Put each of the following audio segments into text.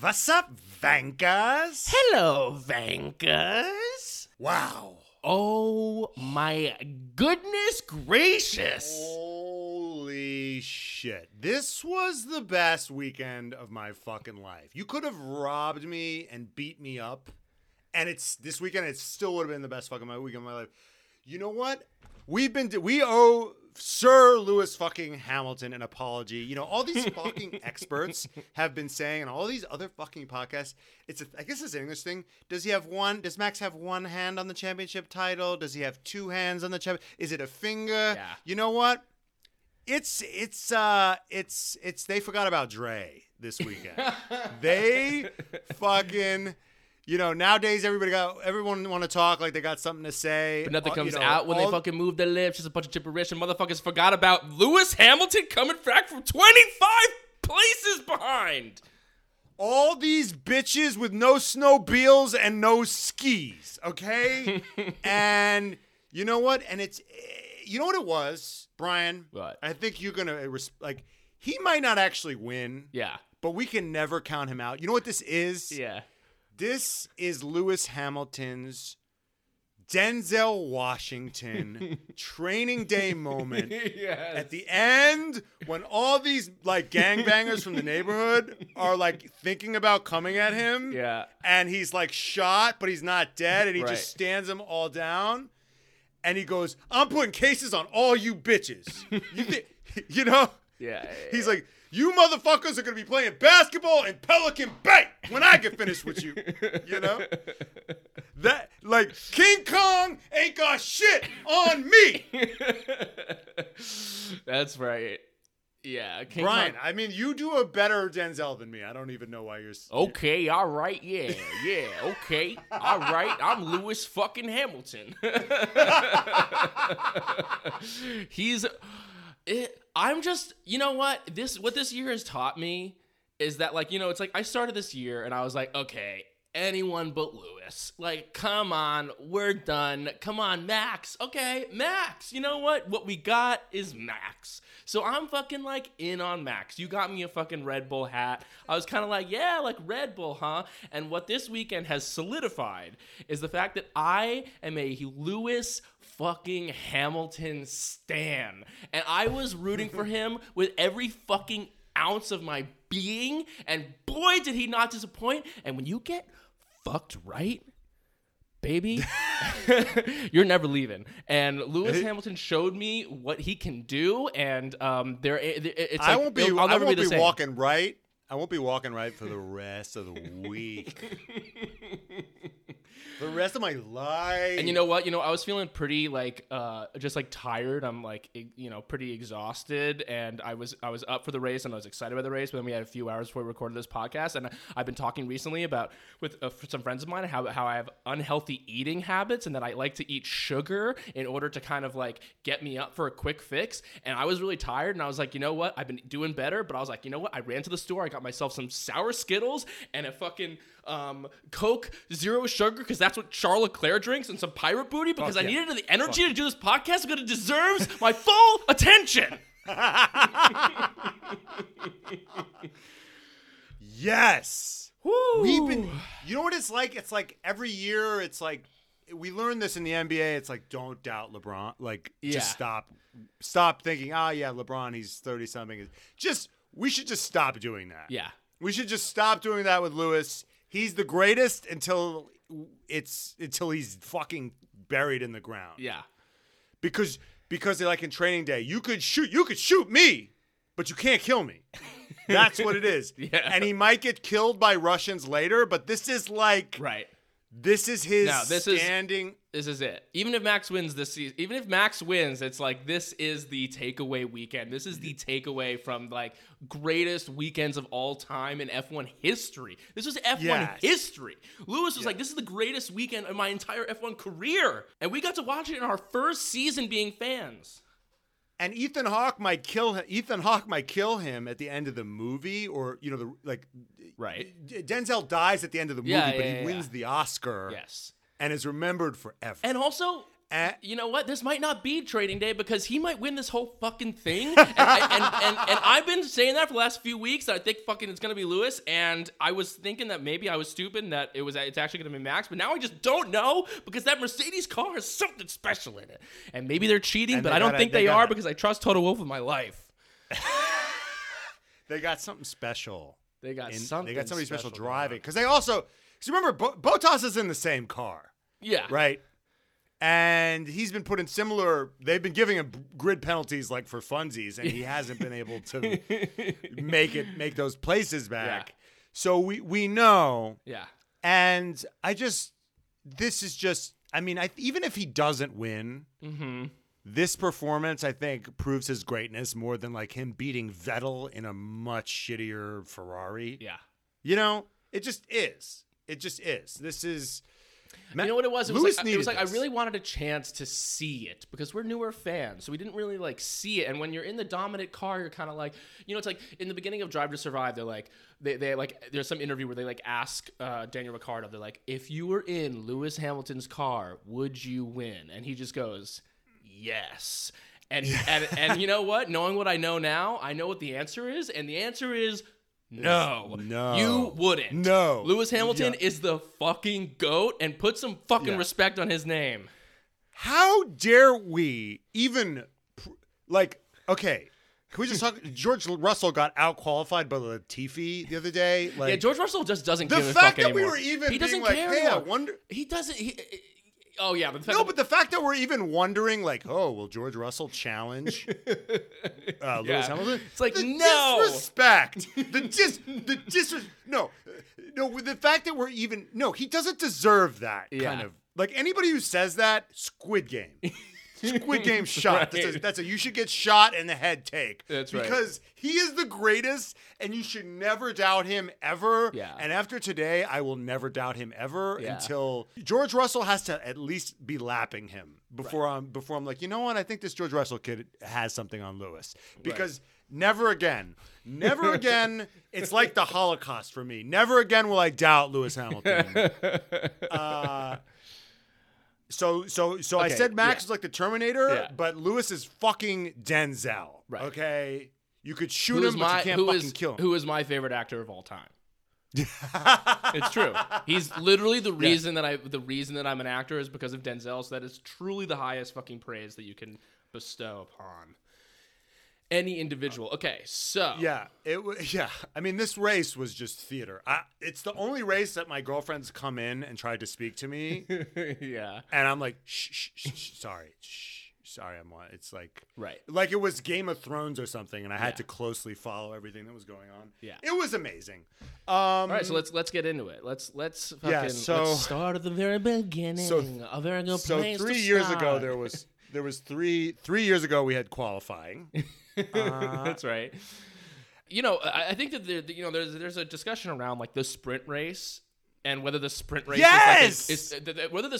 What's up, Vankers? Hello, Vankers. Wow. Oh, my goodness gracious. Holy shit. This was the best weekend of my fucking life. You could have robbed me and beat me up, and it's this weekend, it still would have been the best fucking weekend of my life. You know what? We owe Sir Lewis fucking Hamilton an apology. You know, all these fucking experts have been saying, and all these other fucking podcasts, I guess it's an English thing. Does Max have one hand on the championship title? Does he have two hands on the championship? Is it a finger? Yeah. You know what? It's they forgot about Dre this weekend. They fucking, you know, nowadays everyone want to talk like they got something to say. But nothing comes out when they fucking move their lips. Just a bunch of gibberish, and motherfuckers forgot about Lewis Hamilton coming back from 25 places behind. All these bitches with no snowmobiles and no skis, okay? And you know what? And it's, you know what it was, Brian? What? I think you're going to, like, he might not actually win. Yeah. But we can never count him out. You know what this is? Yeah. This is Lewis Hamilton's Denzel Washington training day moment. Yes. At the end, when all these like gangbangers from the neighborhood are like thinking about coming at him. Yeah. And he's like shot, but he's not dead, and he just stands them all down. And he goes, "I'm putting cases on all you bitches." You know? Yeah. He's like, "You motherfuckers are going to be playing basketball in Pelican Bay when I get finished with you." You know? That, like, King Kong ain't got shit on me. That's right. Yeah. King Brian, Kong. I mean, you do a better Denzel than me. I don't even know why you're... Okay, all right, yeah, yeah, okay. All right, I'm Lewis fucking Hamilton. He's... I'm just, you know what? What this year has taught me is that, like, you know, it's like I started this year and I was like, okay, anyone but Lewis. Like, come on, we're done. Come on, Max. Okay, Max. You know what? What we got is Max. So I'm fucking, like, in on Max. You got me a fucking Red Bull hat. I was kind of like, yeah, like Red Bull, huh? And what this weekend has solidified is the fact that I am a Lewis fucking Hamilton stan, and I was rooting for him with every fucking ounce of my being, and boy did he not disappoint. And when you get fucked right, baby, you're never leaving. And Lewis Hamilton showed me what he can do, and it's like, I won't be walking right for the rest of the week. The rest of my life. And you know what? You know, I was feeling pretty, like, just, like, tired. I'm, like, you know, pretty exhausted. And I was up for the race, and I was excited about the race. But then we had a few hours before we recorded this podcast. And I've been talking recently about, with some friends of mine, how I have unhealthy eating habits and that I like to eat sugar in order to kind of, like, get me up for a quick fix. And I was really tired. And I was like, you know what? I've been doing better. But I was like, you know what? I ran to the store. I got myself some sour Skittles and a fucking... Coke zero sugar, because that's what Charles Leclerc drinks, and some pirate booty, because I needed the energy to do this podcast because it deserves my full attention. Yes. Woo. You know what it's like? It's like every year, it's like we learn this in the NBA. It's like, don't doubt LeBron. Like, just stop thinking, LeBron, he's 30 something. We should just stop doing that. Yeah. We should just stop doing that with Lewis. He's the greatest until he's fucking buried in the ground. Yeah, because like in Training Day, you could shoot me, but you can't kill me. That's what it is. Yeah. And he might get killed by Russians later, but this is like This is his standing. This is it. Even if Max wins this season, it's like this is the takeaway weekend. This is the takeaway from, like, greatest weekends of all time in F1 history. This was F1 history. Lewis was like, this is the greatest weekend of my entire F1 career. And we got to watch it in our first season being fans. And Ethan Hawke might kill him at the end of the movie, or, you know, Denzel dies at the end of the movie, but he wins the Oscar. Yes. And is remembered forever. And also, You know what? This might not be trading day because he might win this whole fucking thing. And I've been saying that for the last few weeks. I think fucking it's going to be Lewis. And I was thinking that maybe I was stupid and that it's actually going to be Max. But now I just don't know because that Mercedes car has something special in it. And maybe they're cheating, but I don't think they are because I trust Toto Wolff with my life. They got something special. They got somebody special driving. Because they also... Because remember, Bottas is in the same car. Yeah. Right? And he's been put in similar, they've been giving him grid penalties like for funsies, and he hasn't been able to make those places back. Yeah. So we know. Yeah. And even if he doesn't win, mm-hmm. this performance, I think, proves his greatness more than like him beating Vettel in a much shittier Ferrari. Yeah. You know, it just is. It just is. This is... You know what it was? It was like I really wanted a chance to see it because we're newer fans, so we didn't really like see it. And when you're in the dominant car, you're kind of like, you know, it's like in the beginning of Drive to Survive, they're like, they like, there's some interview where they like ask Daniel Ricciardo, they're like, if you were in Lewis Hamilton's car, would you win? And he just goes, yes. And you know what? Knowing what I know now, I know what the answer is, and the answer is. No, you wouldn't. No. Lewis Hamilton is the fucking GOAT, and put some fucking respect on his name. How dare we even, okay, can we just talk? George Russell got out-qualified by Latifi the other day. Like, yeah, George Russell just doesn't give a fuck anymore. The fact that we were even being like, hey, I wonder. He doesn't, oh, yeah. But the fact that we're even wondering, like, oh, will George Russell challenge Lewis Hamilton? It's like, disrespect. The fact that we're even... No, he doesn't deserve that kind of... Like, anybody who says that, Squid Game. Squid Game shot. Right. That's a you should get shot in the head take. That's right. Because he is the greatest, and you should never doubt him ever. Yeah. And after today, I will never doubt him ever until George Russell has to at least be lapping him before I'm like, you know what? I think this George Russell kid has something on Lewis because. Right. Never again. It's like the Holocaust for me. Never again will I doubt Lewis Hamilton. So okay, I said Max was like the Terminator, but Lewis is fucking Denzel. Right. Okay, you could shoot him, but you can't fucking kill him. Who is my favorite actor of all time? It's true. He's literally the reason that I'm an actor is because of Denzel. So that is truly the highest fucking praise that you can bestow upon any individual. Okay, so I mean, this race was just theater. It's the only race that my girlfriend's come in and tried to speak to me. Yeah, and I'm like, sorry, I'm on. It's like like it was Game of Thrones or something, and I had to closely follow everything that was going on. Yeah, it was amazing. All right, so let's get into it. Let's fucking let's start at the very beginning. Three years ago we had qualifying. That's right. You know, I think that there's a discussion around like the sprint race and whether the sprint race is a good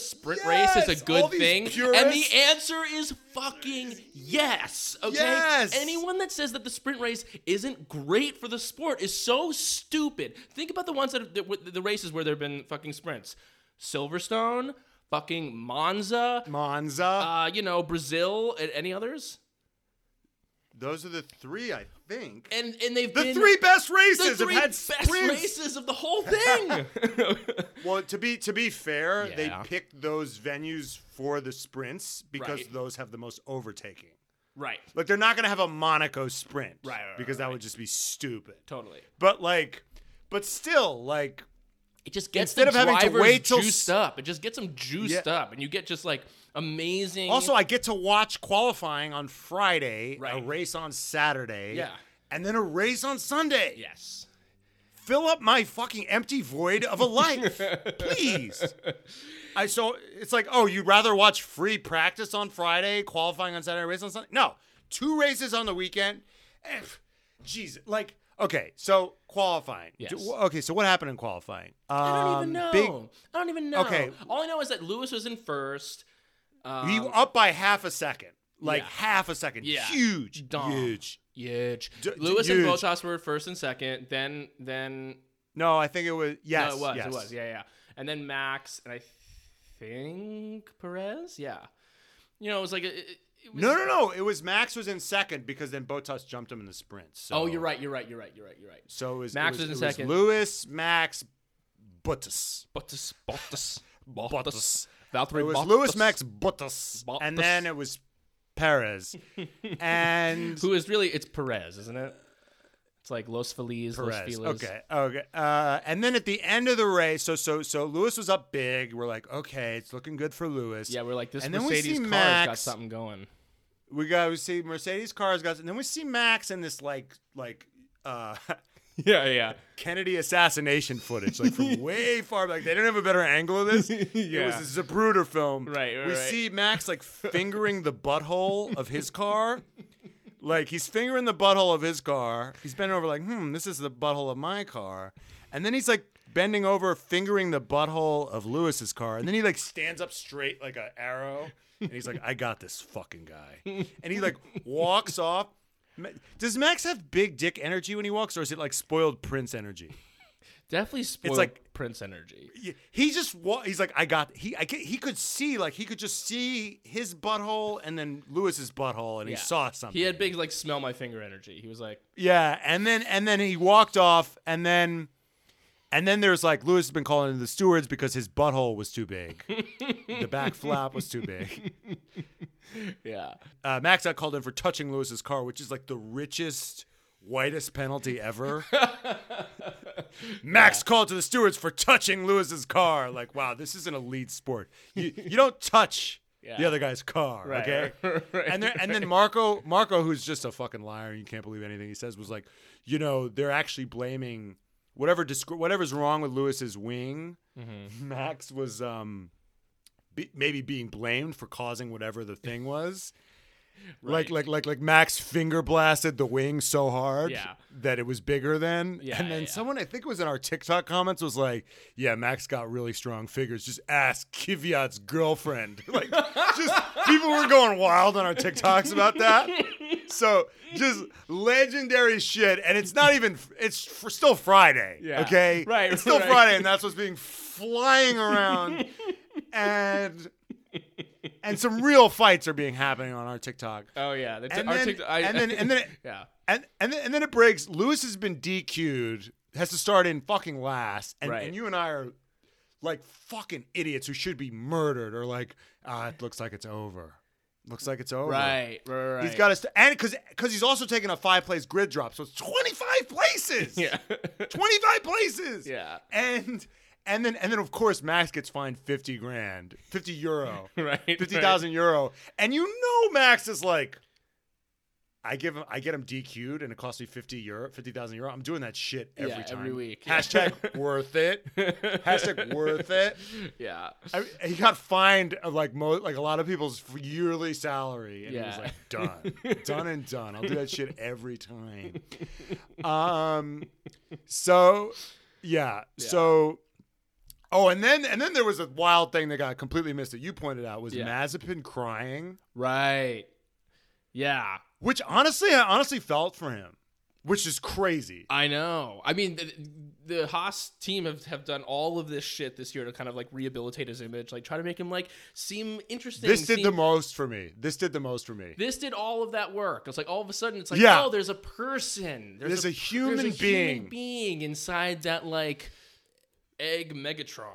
thing. Purists. And the answer is fucking yes. Okay. Yes. Anyone that says that the sprint race isn't great for the sport is so stupid. Think about the ones the races where there've been fucking sprints. Silverstone. Fucking Monza. Brazil. Any others? Those are the three, I think. And they've been the three best races. The three have had best races of the whole thing. Well, to be fair, they picked those venues for the sprints because those have the most overtaking. Right. Like they're not going to have a Monaco sprint, right? Because that would just be stupid. Totally. But still. It just gets instead of having to wait till juiced up. It just gets them juiced up, and you get just like amazing. Also, I get to watch qualifying on Friday, a race on Saturday, and then a race on Sunday. Yes, fill up my fucking empty void of a life, please. So it's like, oh, you'd rather watch free practice on Friday, qualifying on Saturday, race on Sunday? No, two races on the weekend. Jesus, like. Okay, so qualifying. Yes. Okay, so what happened in qualifying? I don't even know. Okay. All I know is that Lewis was in first. He was up by half a second. Like half a second. Yeah. Huge. Dumb. Huge. Lewis and Bottas were first and second. Then. No, I think it was. Yes. No, it was. Yes. It was. Yeah. And then Max and I think Perez. Yeah. You know, it was like No. It was Max was in second because then Bottas jumped him in the sprint. So. Oh, you're right. So it was Max was in second. Lewis, Max, Bottas. Valtteri Bottas. It was Lewis, Max, Bottas. And then it was Perez. And who is really, it's Perez, isn't it? It's like Los Feliz, Perez. Los Feliz. Okay. And then at the end of the race, so Lewis was up big. We're like, okay, it's looking good for Lewis. Yeah, we're like, this Mercedes car's got something going. We see Mercedes car's got, and then we see Max in this like yeah. Kennedy assassination footage, like from way far back. They didn't have a better angle of this. Yeah. It was a Zapruder film. Right. We see Max like fingering the butthole of his car. Like, he's fingering the butthole of his car. He's bending over like, this is the butthole of my car. And then he's like bending over, fingering the butthole of Lewis's car. And then he like stands up straight like an arrow. And he's like, I got this fucking guy. And he like walks off. Does Max have big dick energy when he walks, or is it like spoiled Prince energy? Definitely spoiled, it's like, Prince energy. He just he's like, I got. He could just see his butthole and then Lewis's butthole, and he saw something. He had big like smell my finger energy. He was like, and then he walked off, and then there's like Lewis has been calling in the stewards because his butthole was too big, the back flap was too big. Yeah, Max got called in for touching Lewis's car, which is like the richest, whitest penalty ever. Max called to the stewards for touching Lewis's car. Like, wow, this is an elite sport. You don't touch the other guy's car, right, okay? Right. And then Marco, who's just a fucking liar and you can't believe anything he says, was like, you know, they're actually blaming whatever's wrong with Lewis's wing. Mm-hmm. Max was maybe being blamed for causing whatever the thing was. Right. Like Max finger blasted the wing so hard that it was bigger than. Yeah, and then someone, I think it was in our TikTok comments, was like, yeah, Max got really strong fingers. Just ask Kvyat's girlfriend. Like, just people were going wild on our TikToks about that. So just legendary shit. And it's not even, it's still Friday. Yeah. Okay. Right. It's still Friday. And that's what's being flying around. And some real fights are happening on our TikTok. Oh yeah, and then it breaks. Lewis has been DQ'd, has to start in fucking last, and you and I are like fucking idiots who should be murdered, or like, it looks like it's over. Right. He's got us, and because he's also taking a 5-place grid drop, so it's 25 places. Yeah, 25 places. Yeah, And then of course Max gets fined 50 €, right? 50,000 euro. And you know Max is like, I get him DQ'd and it costs me 50,000 euro. I'm doing that shit every time. Every week. Hashtag worth it. Hashtag worth it. Yeah. He got fined of like a lot of people's yearly salary, and he was like, done. Done and done. I'll do that shit every time. And then there was a wild thing that got completely missed that you pointed out was Mazepin crying. Right. Yeah. Which I honestly felt for him, which is crazy. I know. I mean, the Haas team have done all of this shit this year to kind of like rehabilitate his image, like try to make him like seem interesting. This did the most for me. This did all of that work. It's like all of a sudden it's like, oh, there's a person. There's a human being inside that like egg Megatron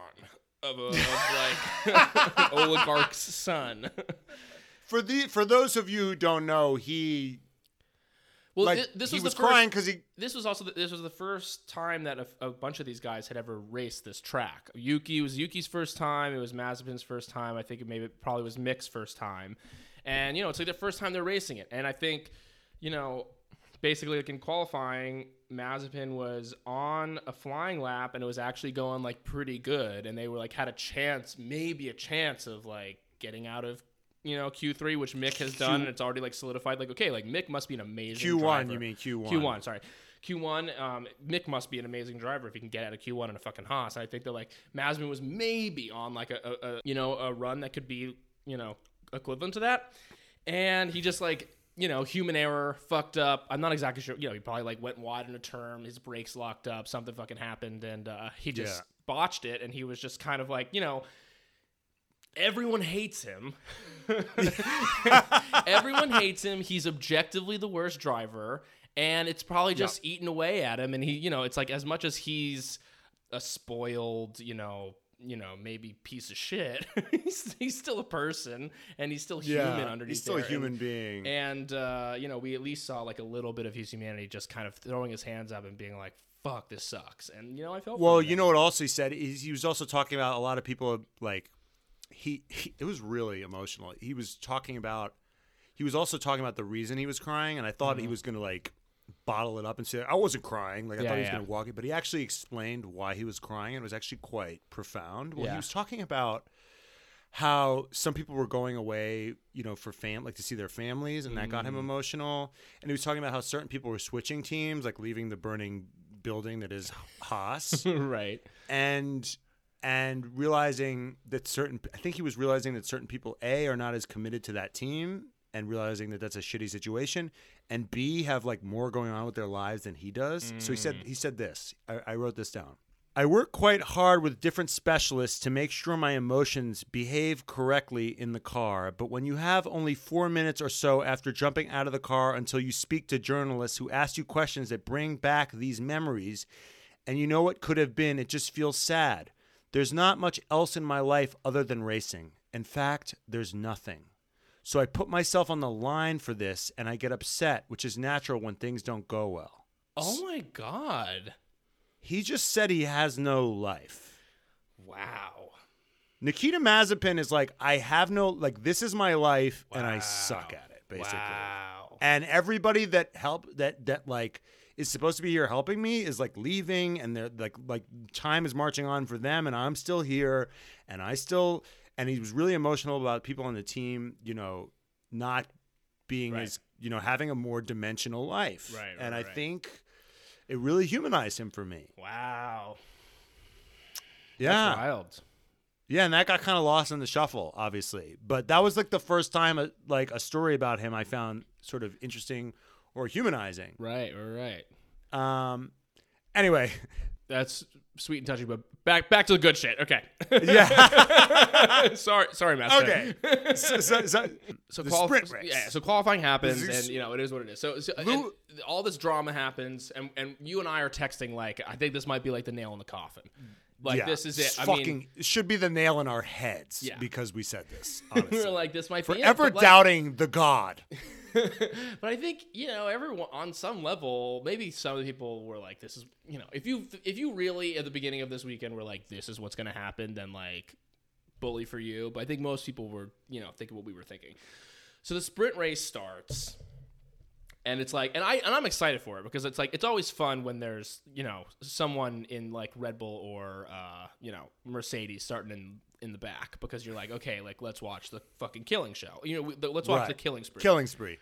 of like oligarch's son. For those of you who don't know, this was the first time that a bunch of these guys had ever raced this track. It was Yuki's first time. It was Mazepin's first time. I think it probably was Mick's first time. And, you know, it's like the first time they're racing it. And I think, you know, basically like in qualifying, Mazepin was on a flying lap and it was actually going like pretty good. And they were like had a chance of like getting out of, you know, Q3, which Mick has done, and it's already like solidified. Like, okay, like Mick must be an amazing driver. Q1. Mick must be an amazing driver if he can get out of Q1 in a fucking Haas. And I think that like Mazepin was maybe on like a run that could be, you know, equivalent to that, and he just like, you know, human error, fucked up. I'm not exactly sure. You know, he probably like went wide in a turn, his brakes locked up, something fucking happened, and he just botched it, and he was just kind of like, you know. Everyone hates him. Everyone hates him. He's objectively the worst driver, and it's probably just eaten away at him. And he, you know, it's like as much as he's a spoiled, you know, maybe piece of shit. he's still a person, and he's still human underneath. He's still a human being. And you know, we at least saw like a little bit of his humanity, just kind of throwing his hands up and being like, "Fuck, this sucks." And you know, I felt well. You know what else he said? He was also talking about a lot of people like he. It was really emotional. He was also talking about the reason he was crying, and I thought he was gonna like bottle it up and say, I wasn't crying. Like, I thought he was going to walk it. But he actually explained why he was crying, and it was actually quite profound. Well, he was talking about how some people were going away, you know, for to see their families, and that got him emotional. And he was talking about how certain people were switching teams, like leaving the burning building that is Haas. Right. And realizing that certain people, A, are not as committed to that team, and realizing that that's a shitty situation, and B, have like more going on with their lives than he does. So he said this. I wrote this down. I work quite hard with different specialists to make sure my emotions behave correctly in the car. But when you have only 4 minutes or so after jumping out of the car until you speak to journalists who ask you questions that bring back these memories, and you know what could have been, it just feels sad. There's not much else in my life other than racing. In fact, there's nothing. So I put myself on the line for this, and I get upset, which is natural when things don't go well. Oh, my God. He just said he has no life. Wow. Nikita Mazepin is like, I have no, like, this is my life, and I suck at it, basically. Wow. And everybody that is supposed to be here helping me is like leaving, and they're like time is marching on for them, and I'm still here, and I still... And he was really emotional about people on the team, you know, not being as, you know, having a more dimensional life. Right. And I think it really humanized him for me. Wow. Yeah. That's wild. Yeah, and that got kind of lost in the shuffle, obviously. But that was like the first time, like a story about him I found sort of interesting or humanizing. Right. Anyway. That's sweet and touching, but back to the good shit. Okay. Yeah. sorry, Master. Okay. So the sprint race. Yeah. So qualifying happens, and you know it is what it is. So all this drama happens, and you and I are texting like, I think this might be like the nail in the coffin. Like this is it. It should be the nail in our heads because we said this. Honestly. We're like, this might be forever doubting the God. But I think, you know, everyone on some level, maybe some of the people were like, this is, you know, if you really at the beginning of this weekend were like, this is what's going to happen, then like bully for you. But I think most people were, you know, thinking what we were thinking. So the sprint race starts, and it's like, and I'm excited for it because it's like, it's always fun when there's, you know, someone in like Red Bull or, you know, Mercedes starting in the back, because you're like, okay, like let's watch the fucking killing show. You know, let's watch the killing spree.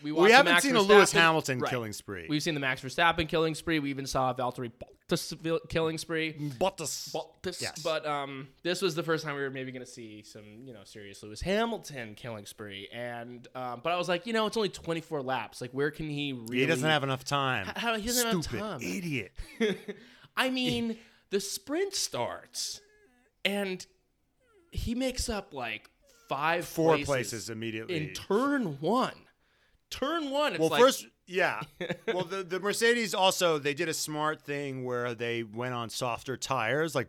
We haven't seen a Lewis Hamilton killing spree. We've seen the Max Verstappen killing spree. We even saw Valtteri Bottas killing spree. Bottas. Yes. But this was the first time we were maybe going to see some, you know, serious Lewis Hamilton killing spree. And but I was like, you know, it's only 24 laps. Like, where can he really? He doesn't have enough time. He doesn't have enough time. Idiot. I mean, the sprint starts, and he makes up like four places immediately in turn one. It's well, like... first, yeah. Well, the Mercedes also, they did a smart thing where they went on softer tires. Like,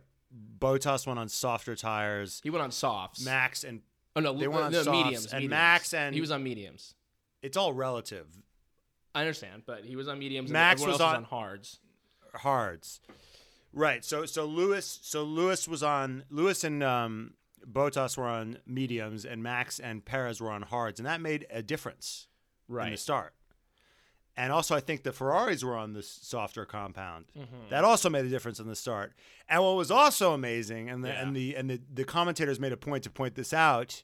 Bottas went on softer tires. He went on softs. Max and... Oh, no. They went on softs. Mediums. And Max and... He was on mediums. It's all relative. I understand, but he was on mediums. Max and was on hards. Right. So Lewis was on... Lewis and Bottas were on mediums, and Max and Perez were on hards. And that made a difference. Right. In the start. And also, I think the Ferraris were on the softer compound. Mm-hmm. That also made a difference in the start. And what was also amazing, and the commentators made a point to point this out,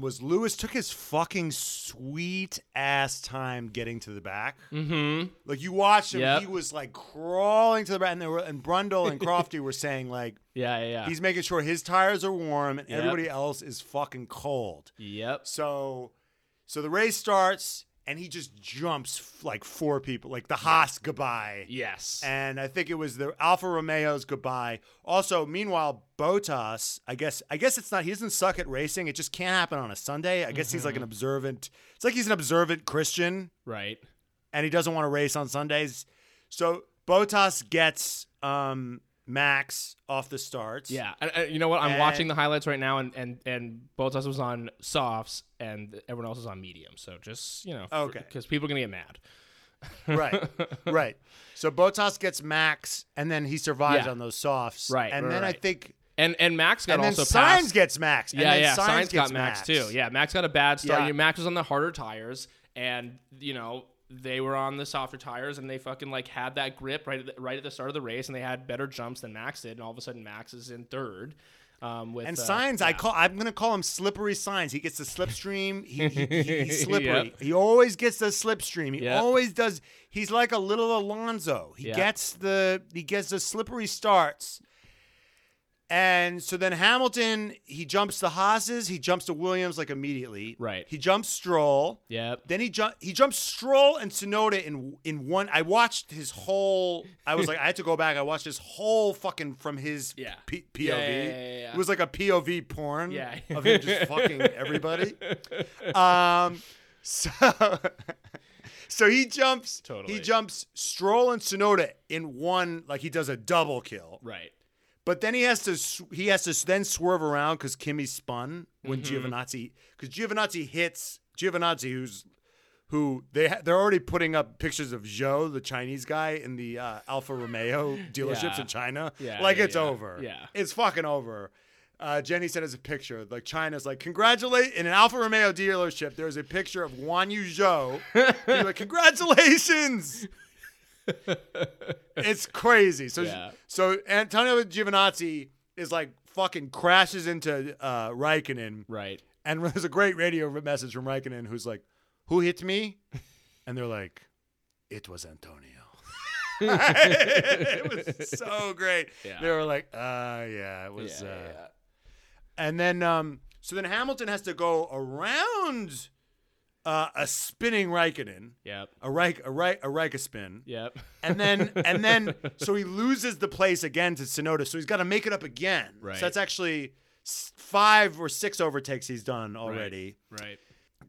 was Lewis took his fucking sweet ass time getting to the back. Mm-hmm. Like, you watched him, he was like crawling to the back, and Brundle and Crofty were saying like, he's making sure his tires are warm and everybody else is fucking cold. Yep. So the race starts, and he just jumps like four people, like the Haas goodbye. Yes. And I think it was the Alfa Romeo's goodbye. Also, meanwhile, Bottas, I guess it's not, he doesn't suck at racing. It just can't happen on a Sunday. I guess he's like an observant Christian. Right. And he doesn't want to race on Sundays. So Bottas gets Max off the starts. Yeah. And you know what? I'm watching the highlights right now, and Bottas was on softs, and everyone else is on medium. So just, you know, okay, because people are going to get mad. Right. Right. So Bottas gets Max, and then he survives on those softs. Right. And then I think... And Max got also passed. And then Sainz gets Max. Yeah, yeah. Sainz got Max, too. Yeah, Max got a bad start. Yeah. Max was on the harder tires, and, you know... They were on the softer tires, and they fucking like had that grip right at the start of the race, and they had better jumps than Max did, and all of a sudden Max is in third. Sainz, yeah. I'm gonna call him Slippery Sainz. He gets the slipstream. He's slippery. Yep. He always gets the slipstream. He always does. He's like a little Alonso. He gets the slippery starts. And so then Hamilton, he jumps the Haas's, he jumps the Williams like immediately. Right. He jumps Stroll. Yep. Then he jumps Stroll and Tsunoda in one. I watched his whole. I was like, I had to go back. I watched his whole fucking from his POV. Yeah. It was like a POV porn of him just fucking everybody. So he jumps. Totally. He jumps Stroll and Tsunoda in one. Like he does a double kill. Right. But then he has to then swerve around because Kimi spun when Giovinazzi hits Giovinazzi, who they're already putting up pictures of Zhou, the Chinese guy in the Alfa Romeo dealerships in China. Yeah, like it's over. Yeah, it's fucking over. Jenny sent us a picture. Like China's like, congratulate in an Alfa Romeo dealership. There's a picture of Guan Yu Zhou. He's like, congratulations. It's crazy. So Antonio Giovinazzi is like fucking crashes into Räikkönen. Right. And there's a great radio message from Räikkönen who's like, who hit me? And they're like, it was Antonio. It was so great. Yeah. They were like, it was. Yeah, yeah. And then, so then Hamilton has to go around a spinning Räikkönen. Yep. A Räikkönen spin. Yep. And then so he loses the place again to Tsunoda. So he's got to make it up again. Right. So that's actually 5 or 6 overtakes he's done already. Right.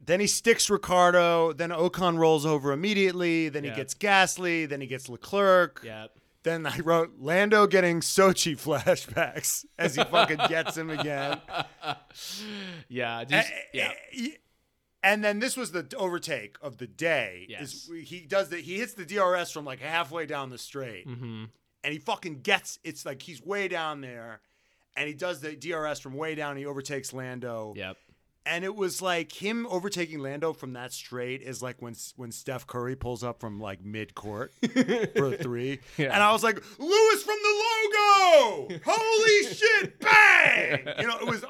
Then he sticks Ricciardo. Then Ocon rolls over immediately. Then he gets Gasly. Then he gets Leclerc. Yep. Then I wrote Lando getting Sochi flashbacks as he fucking gets him again. Yeah. And then this was the overtake of the day. Yes. He hits the DRS from like halfway down the straight. Mm-hmm. And he fucking gets, it's like he's way down there. And he does the DRS from way down. He overtakes Lando. Yep. And it was like him overtaking Lando from that straight is like when Steph Curry pulls up from like mid-court for a three. Yeah. And I was like, Lewis from the logo! Holy shit! Bang! You know, it was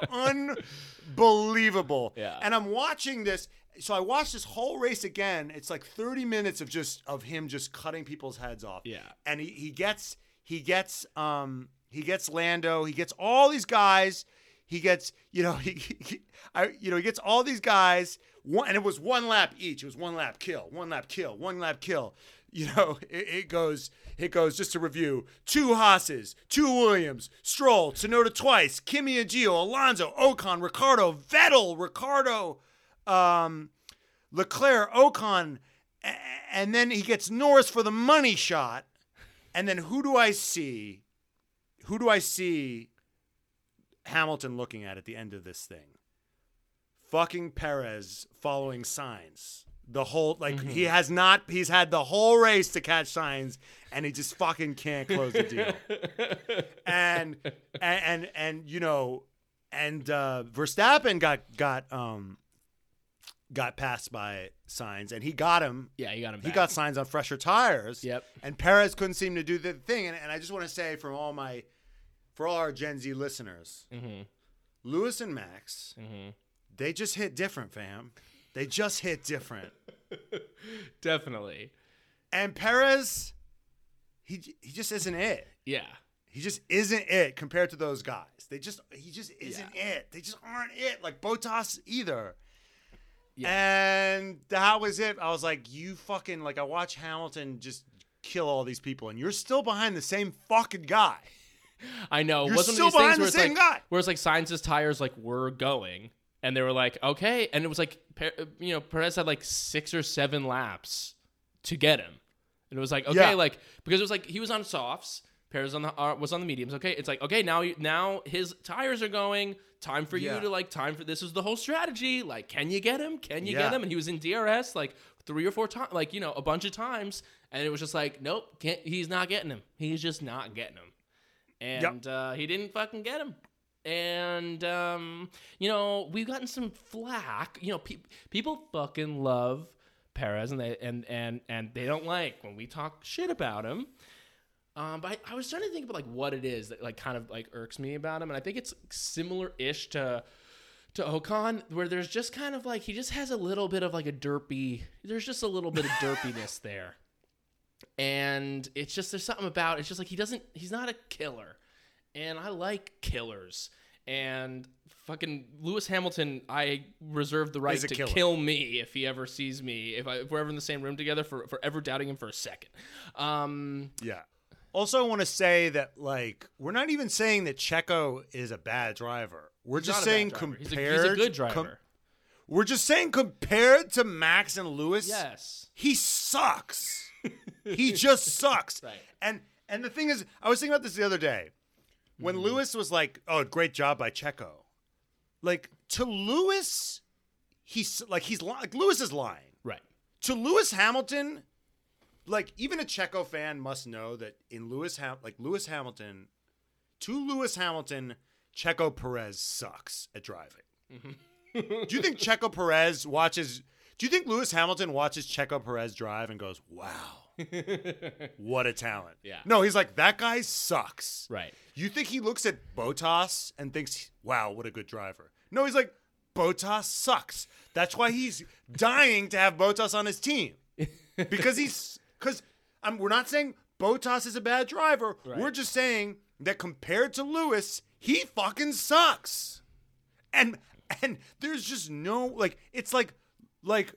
unbelievable. Yeah. And I'm watching this. So I watched this whole race again. It's like 30 minutes of him just cutting people's heads off. Yeah. And he gets Lando. He gets all these guys. He gets all these guys, and it was one lap each. It was one lap kill, one lap kill, one lap kill. You know, it goes just to review: 2 Haas's, 2 Williams, Stroll, Tsunoda twice, Kimi and Gio, Alonso, Ocon, Ricardo, Vettel, Leclerc, Ocon, and then he gets Norris for the money shot. And then who do I see? Hamilton looking at the end of this thing, fucking Perez following Sainz the whole he's had the whole race to catch Sainz, and he just fucking can't close the deal. and Verstappen got passed by Sainz, and he got him. Yeah, he got him back. He got Sainz on fresher tires. Yep. And Perez couldn't seem to do the thing, and I just want to say for all our Gen Z listeners, Lewis and Max, they just hit different, fam. They just hit different. Definitely. And Perez, he just isn't it. Yeah. He just isn't it compared to those guys. He just isn't it. They just aren't it, like Bottas either. Yeah. And that was it. I was like, you fucking, like, I watch Hamilton just kill all these people, and you're still behind the same fucking guy. I know. You're wasn't still behind the same guy. Whereas, like, Sainz's tires, like, were going, and they were like, okay. And it was like, you know, Perez had, like, 6 or 7 laps to get him. And it was like, okay, yeah. Like, because it was like, he was on softs. Perez was on the mediums. Okay, it's like, okay, now his tires are going. Time for you to, like, time for, this is the whole strategy. Like, can you get him? Can you get him? And he was in DRS like 3 or 4 times, like, you know, a bunch of times. And it was just like, nope, can't, he's not getting him. He's just not getting him. And he didn't fucking get him. And, you know, we've gotten some flack. You know, people fucking love Perez, and they don't like when we talk shit about him. But I was trying to think about, like, what it is that, like, kind of, like, irks me about him. And I think it's similar-ish to Ocon, where there's just kind of, like, he just has a little bit of, like, a derpy. There's just a little bit of derpiness there. And it's just, there's something about, it's just, like, he's not a killer. And I like killers. And fucking Lewis Hamilton, I reserve the right to kill me if he ever sees me. If we're ever in the same room together, for ever doubting him for a second. Yeah. Also, I want to say that, like, we're not even saying that Checo is a bad driver. We're just saying compared... He's a good driver. We're just saying compared to Max and Lewis, yes, he sucks. He just sucks. Right. And the thing is, I was thinking about this the other day. When Lewis was like, oh, great job by Checo. Like, to Lewis, he's Lewis is lying. Right. To Lewis Hamilton... Like, even a Checo fan must know that in Lewis Hamilton, Checo Perez sucks at driving. Mm-hmm. Do you think Lewis Hamilton watches Checo Perez drive and goes, wow, what a talent? Yeah. No, he's like, that guy sucks. Right. You think he looks at Bottas and thinks, wow, what a good driver? No, he's like, Bottas sucks. That's why he's dying to have Bottas on his team. Because we're not saying Bottas is a bad driver. Right. We're just saying that compared to Lewis, he fucking sucks. And there's just no, like, it's like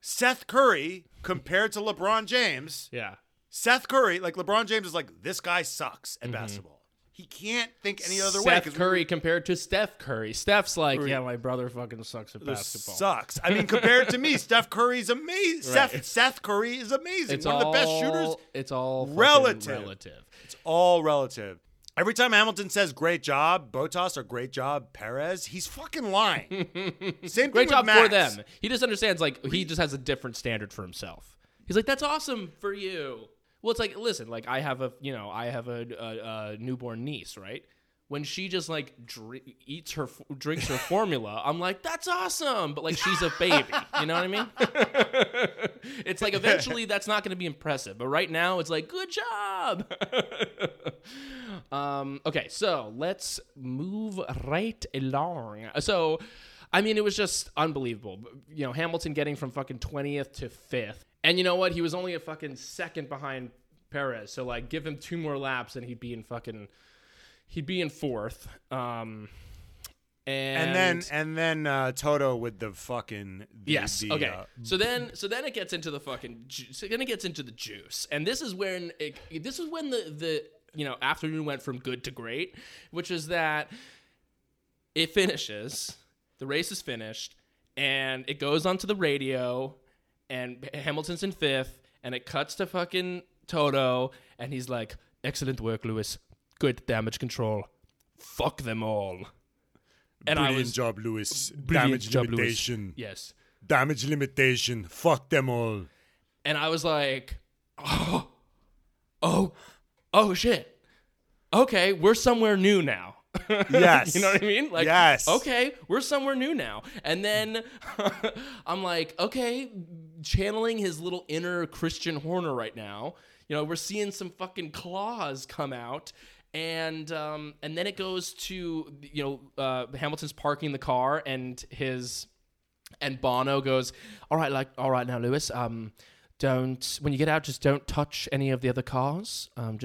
Seth Curry compared to LeBron James. Yeah. Seth Curry, like, LeBron James is like, this guy sucks at basketball. He can't think any other way. Seth Curry compared to Steph Curry. Steph's like, yeah, my brother fucking sucks at basketball. Sucks. I mean, compared to me, Steph Curry's amazing. Right. Seth Curry is amazing. It's one of the best shooters. It's all relative. It's all relative. Every time Hamilton says "great job, Bottas" or "great job, Perez," he's fucking lying. Same thing great with job Max. For them. He just understands. Like, he just has a different standard for himself. He's like, that's awesome for you. Well, it's like, listen, like, I have a newborn niece, right? When she just, like, drinks her formula, I'm like, that's awesome. But, like, she's a baby. You know what I mean? It's like, eventually that's not going to be impressive. But right now it's like, good job. Okay, so let's move right along. So, I mean, it was just unbelievable. You know, Hamilton getting from fucking 20th to 5th. And you know what? He was only a fucking second behind Perez. So, like, give him 2 more laps and he'd be in 4th. And then Toto with the fucking So then it gets into the fucking juice. Then it gets into the juice. And this is when the afternoon went from good to great, which is that it finishes, the race is finished, and it goes onto the radio. And Hamilton's in 5th, and it cuts to fucking Toto, and he's like, excellent work, Lewis. Good damage control. Fuck them all. And brilliant job, Lewis. Damage limitation. Yes. Damage limitation. Fuck them all. And I was like, oh, shit. Okay, we're somewhere new now. Yes. You know what I mean? Like, yes. Okay, we're somewhere new now. And then I'm like, okay, channeling his little inner Christian Horner right now. You know, we're seeing some fucking claws come out. And then it goes to, you know, Hamilton's parking the car, and Bono goes, all right now, Lewis, don't, when you get out, just don't touch any of the other cars. We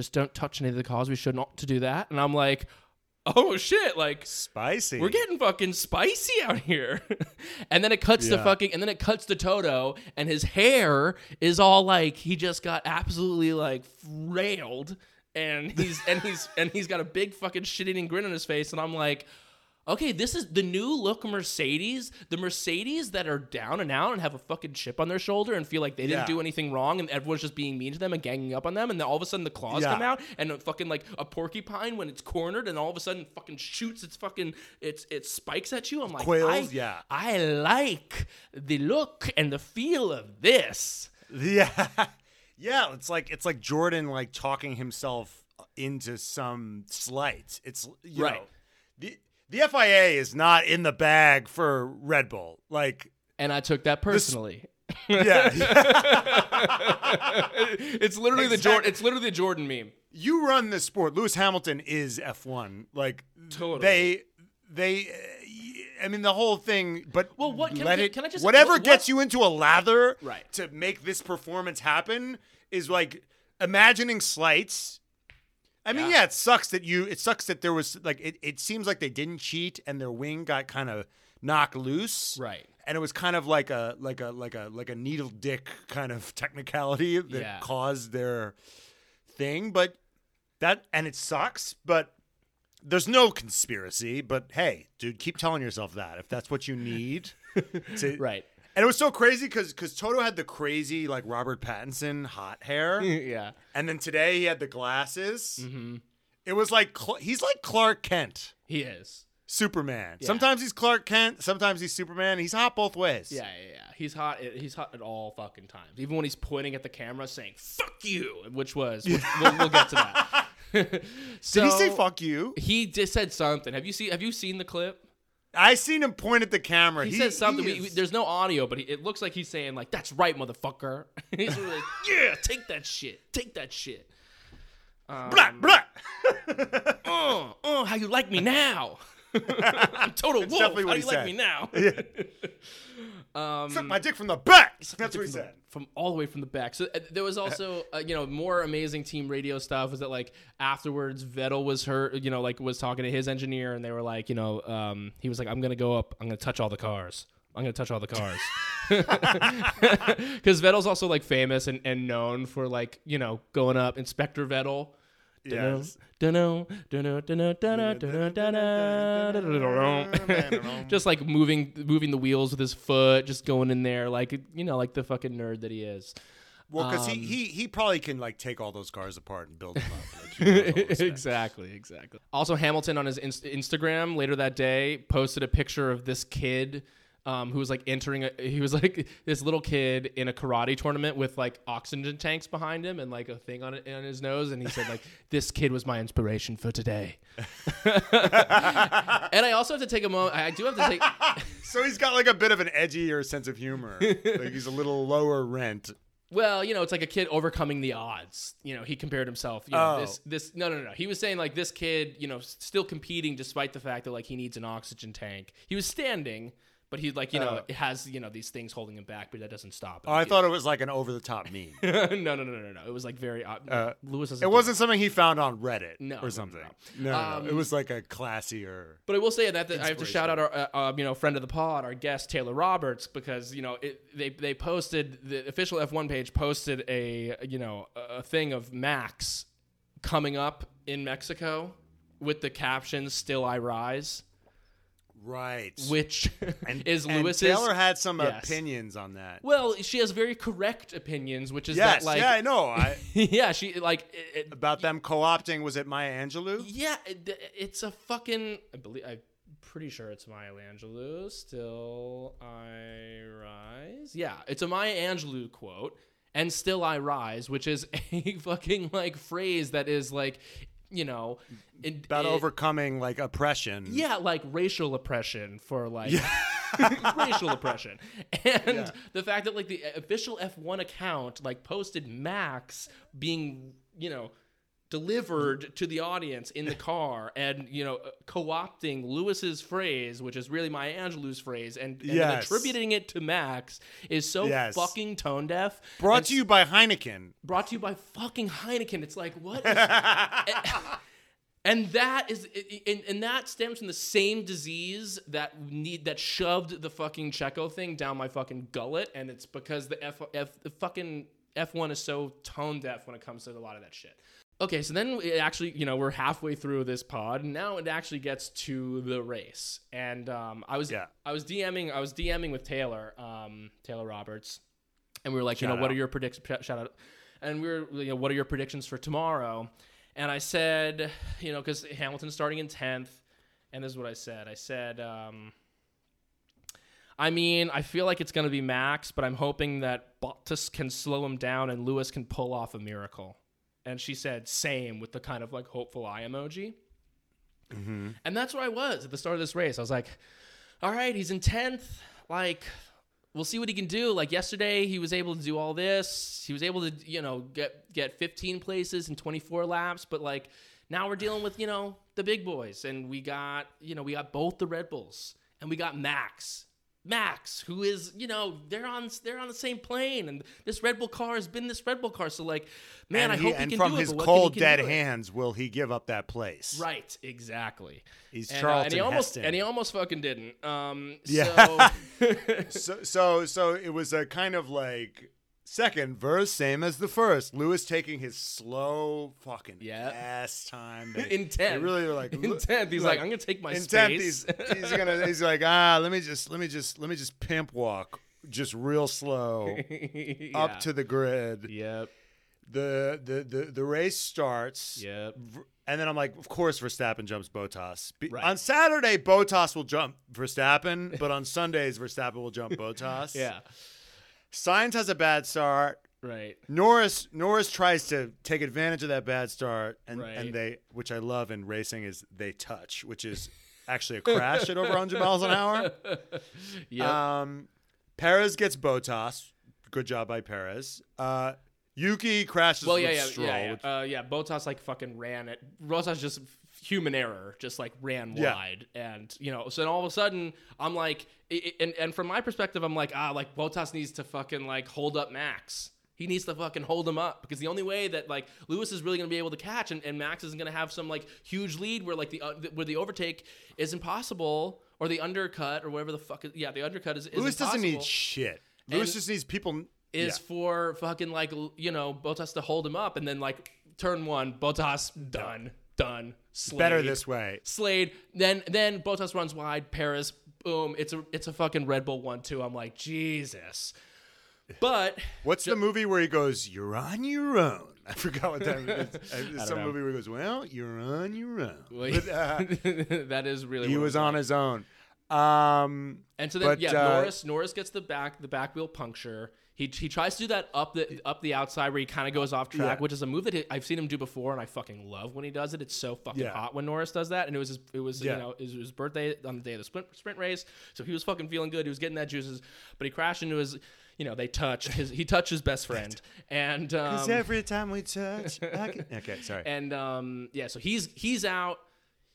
should not do that. And I'm like, oh shit, like spicy. We're getting fucking spicy out here. And then it cuts to fucking, and then it cuts to Toto, and his hair is all like he just got absolutely like railed, and he's got a big fucking shit-eating grin on his face, and I'm like, okay, this is the new look Mercedes, the Mercedes that are down and out and have a fucking chip on their shoulder and feel like they didn't do anything wrong and everyone's just being mean to them and ganging up on them, and then all of a sudden the claws come out and fucking like a porcupine when it's cornered and all of a sudden fucking shoots its fucking its spikes at you. I'm like, quails, I like the look and the feel of this. Yeah. Yeah, it's like Jordan like talking himself into some slight. It's you know, the FIA is not in the bag for Red Bull. Like, and I took that personally. It's literally exactly. It's literally the Jordan meme. You run this sport. Lewis Hamilton is F1. Like, totally. I mean, the whole thing. But well, whatever gets you into a lather to make this performance happen is like imagining slights. I mean, it sucks that there was like it seems like they didn't cheat and their wing got kind of knocked loose. Right. And it was kind of like a needle dick kind of technicality that caused their thing, but it sucks, but there's no conspiracy, but hey, dude, keep telling yourself that if that's what you need. Right. And it was so crazy because Toto had the crazy, like, Robert Pattinson hot hair. Yeah. And then today he had the glasses. Mm-hmm. It was like, he's like Clark Kent. He is. Superman. Yeah. Sometimes he's Clark Kent. Sometimes he's Superman. He's hot both ways. Yeah. He's hot at all fucking times. Even when he's pointing at the camera saying, fuck you, which we'll get to that. So, did he say fuck you? He just said something. Have you seen the clip? I seen him point at the camera. He says something. There's no audio, but it looks like he's saying, like, that's right, motherfucker. He's really like, yeah, take that shit. Take that shit. Blah, blah. How you like me now? I'm Toto Wolff. How do you like me now? Yeah. Suck my dick from the back. That's what he said. From all the way from the back. So there was also, more amazing team radio stuff. Was that like afterwards Vettel was hurt, was talking to his engineer and they were like, he was like, I'm going to go up. I'm going to touch all the cars. I'm going to touch all the cars. Because Vettel's also like famous and known for like, going up Inspector Vettel. Yes. Just like moving the wheels with his foot, just going in there, like like the fucking nerd that he is. Well, because he probably can like take all those cars apart and build them up. Like, exactly. Also, Hamilton on his Instagram later that day posted a picture of this kid. Who was like he was like this little kid in a karate tournament with like oxygen tanks behind him and like a thing on it on his nose, and he said like, this kid was my inspiration for today. And I also have to take a moment. I do have to take. So he's got like a bit of an edgier sense of humor. Like he's a little lower rent. Well, it's like a kid overcoming the odds. He compared himself. No. He was saying like this kid, still competing despite the fact that like he needs an oxygen tank. He was standing. But he like, it has, these things holding him back, but that doesn't stop him. Oh, I thought it was like an over-the-top meme. No. It was like very Lewis. It wasn't something he found on Reddit or something. No. It was like a classier. But I will say that I have to shout out our, friend of the pod, our guest, Taylor Roberts, because, they posted, the official F1 page posted a thing of Max coming up in Mexico with the caption, Still I Rise. Right. Which is Lewis's. And Taylor had some opinions on that. Well, she has very correct opinions, which is that like. Yeah, I know. She like. About them co-opting, was it Maya Angelou? Yeah, it's a fucking. I'm pretty sure it's Maya Angelou. Still I Rise. Yeah, it's a Maya Angelou quote. And Still I Rise, which is a fucking like phrase that is like. About overcoming like oppression. Yeah, like racial oppression for like racial oppression. And the fact that like the official F1 account like posted Max being, delivered to the audience in the car and, co-opting Lewis's phrase, which is really Maya Angelou's phrase, and then attributing it to Max is so fucking tone deaf. Brought to you by Heineken. Brought to you by fucking Heineken. It's like, what is And that is, and that stems from the same disease that that shoved the fucking Checo thing down my fucking gullet, and it's because the fucking F1 is so tone deaf when it comes to a lot of that shit. Okay, so then it actually, you know, we're halfway through this pod, and now it actually gets to the race. And I was DMing with Taylor, Taylor Roberts, and we were like, shout you know, out. What are your predictions? Shout out. And we were, you know, what are your predictions for tomorrow? And I said, you know, because Hamilton's starting in 10th, and this is what I said. I said, I mean, I feel like it's going to be Max, but I'm hoping that Bottas can slow him down and Lewis can pull off a miracle. And she said, same, with the kind of like hopeful eye emoji. Mm-hmm. And that's where I was at the start of this race. I was like, all right, he's in 10th. Like, we'll see what he can do. Like yesterday, he was able to do all this. He was able to, you know, get 15 places in 24 laps. But like now we're dealing with, you know, the big boys. And we got, you know, we got both the Red Bulls and we got Max, who is, you know, they're on the same plane, and this Red Bull car has been this Red Bull car. So, like, man, I hope he can do it. And from his cold, dead hands, will he give up that place? Right, exactly. He's Charlton Heston, and he almost fucking didn't. Yeah. So it was a kind of like second verse, same as the first. Lewis taking his slow fucking ass time. Intent. Really like intent. He's like, I'm gonna take my space. He's like, let me just pimp walk, just real slow, up to the grid. Yep. The race starts. Yep. And then I'm like, of course Verstappen jumps Bottas. Right. On Saturday, Bottas will jump Verstappen, but on Sundays Verstappen will jump Bottas. Yeah. Sainz has a bad start. Right. Norris tries to take advantage of that bad start, and they, which I love in racing, is they touch, which is actually a crash at over 100 miles an hour. Yeah. Perez gets Bottas. Good job by Perez. Yuki crashes with Stroll. Bottas like fucking ran it. Bottas just human error, just like ran wide, and you know. So then all of a sudden, I'm like, and from my perspective, I'm like, like Bottas needs to fucking like hold up Max. He needs to fucking hold him up, because the only way that like Lewis is really gonna be able to catch, and Max isn't gonna have some like huge lead where like where the overtake is impossible, or the undercut, or whatever the fuck. The undercut is Lewis impossible. Doesn't need shit. Lewis just needs people. For fucking like, you know, Bottas to hold him up, and then like turn one, Bottas done. Slade. Better this way. Slade. Then Bottas runs wide. Perez. Boom. It's a fucking Red Bull 1-2. I'm like, Jesus. But what's the movie where he goes, "You're on your own"? I forgot what that is. Some movie where he goes, "Well, you're on your own." But, that is really. He was on his own. And so then Norris gets the back wheel puncture. He tries to do that up the outside where he kind of goes off track, which is a move that I've seen him do before, and I fucking love when he does it. It's so fucking hot when Norris does that, and it was you know, it was his birthday on the day of the sprint race, so he was fucking feeling good. He was getting that juices, but he crashed into his, you know, he touched his best friend, and because every time we touch, okay, sorry, and so he's out.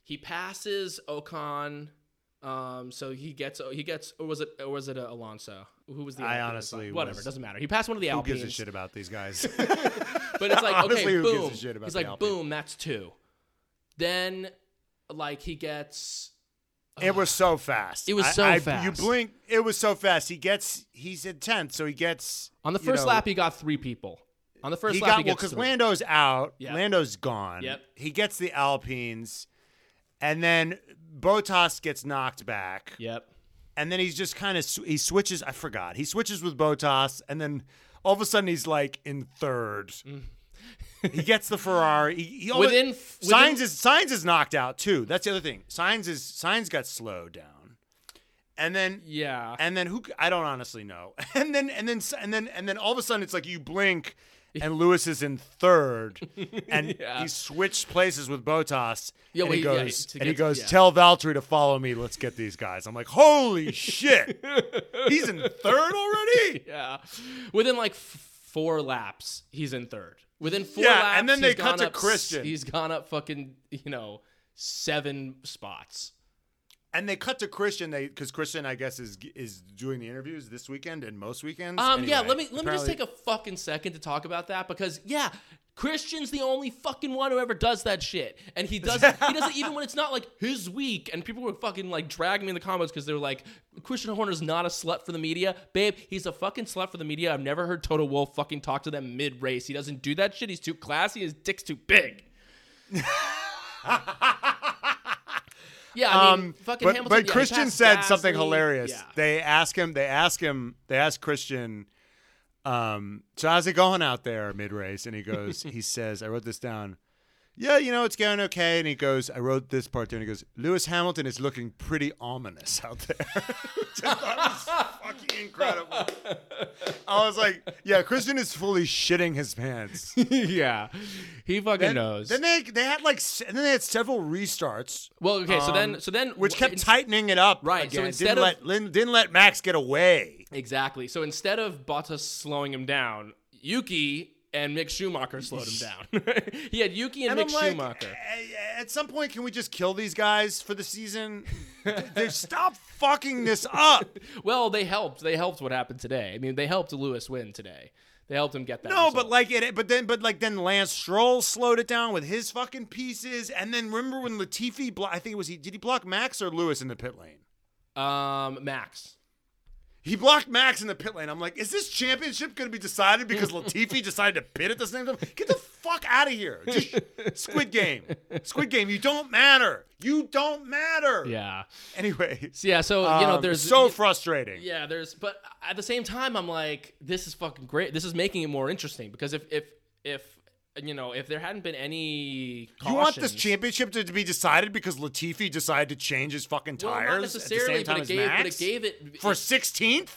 He passes Ocon. So he gets, or was it Alonso? Who was the? I honestly, whatever, it doesn't matter. He passed one of the Alpines. Who gives a shit about these guys? But it's like, honestly, okay, boom. Gives a shit about He's like, Alpine. Boom, that's two. Then, like, he gets. It was so fast. It was so fast. You blink. It was so fast. He's in 10th, so he gets. On the first lap, he got three people. On the first lap, he gets three. Lando's out. Yep. Lando's gone. Yep. He gets the Alpines, and then. Bottas gets knocked back. Yep. And then he's just kind of he switches. I forgot. He switches with Bottas, and then all of a sudden he's like in third. He gets the Ferrari. Sainz is knocked out too. That's the other thing. Sainz got slowed down, and then who I don't honestly know. And then all of a sudden it's like you blink, and Lewis is in third, and he switched places with Bottas, and he goes, tell Valtteri to follow me. Let's get these guys. I'm like, holy shit. He's in third already? Yeah. Within like four laps, he's in third. Within four laps, and then they cut to Christian. He's gone up fucking, you know, 7 spots. And they cut to Christian, because Christian, I guess, is doing the interviews this weekend and most weekends. Anyway, let me just take a fucking second to talk about that, because Christian's the only fucking one who ever does that shit. And he does it, even when it's not like his week. And people were fucking like dragging me in the comments because they were like, Christian Horner's not a slut for the media. Babe, he's a fucking slut for the media. I've never heard Toto Wolff fucking talk to them mid-race. He doesn't do that shit. He's too classy. His dick's too big. Yeah, I mean, fucking Hamilton. But yeah, Christian said something hilarious. Yeah. They asked Christian, so how's it going out there mid-race? And he goes, he says, I wrote this down. Yeah, you know, it's going okay. And he goes, I wrote this part down. He goes, Lewis Hamilton is looking pretty ominous out there. Which I thought was fucking incredible. I was like, yeah, Christian is fully shitting his pants. Yeah. He fucking knows. Then they had like, and then they had several restarts. Well, okay, so then which kept tightening it up. Right. Again. So didn't let Max get away. Exactly. So instead of Bottas slowing him down, Yuki and Mick Schumacher slowed him down. He had Yuki and Mick Schumacher. At some point, can we just kill these guys for the season? They stop fucking this up. Well, they helped. They helped what happened today. I mean, they helped Lewis win today. They helped him get that. No, result. but then Lance Stroll slowed it down with his fucking pieces. And then remember when Latifi I think it was did he block Max or Lewis in the pit lane? Max. He blocked Max in the pit lane. I'm like, is this championship going to be decided because Latifi decided to pit at the same time? Get the fuck out of here. Just Squid Game. Squid Game, you don't matter. You don't matter. Yeah. Anyways. Yeah, so, you know, there's... So frustrating. Yeah, but at the same time, I'm like, this is fucking great. This is making it more interesting because if there hadn't been any cautions. You want this championship to be decided because Latifi decided to change his fucking tires? Well, not necessarily, but it gave it... For 16th?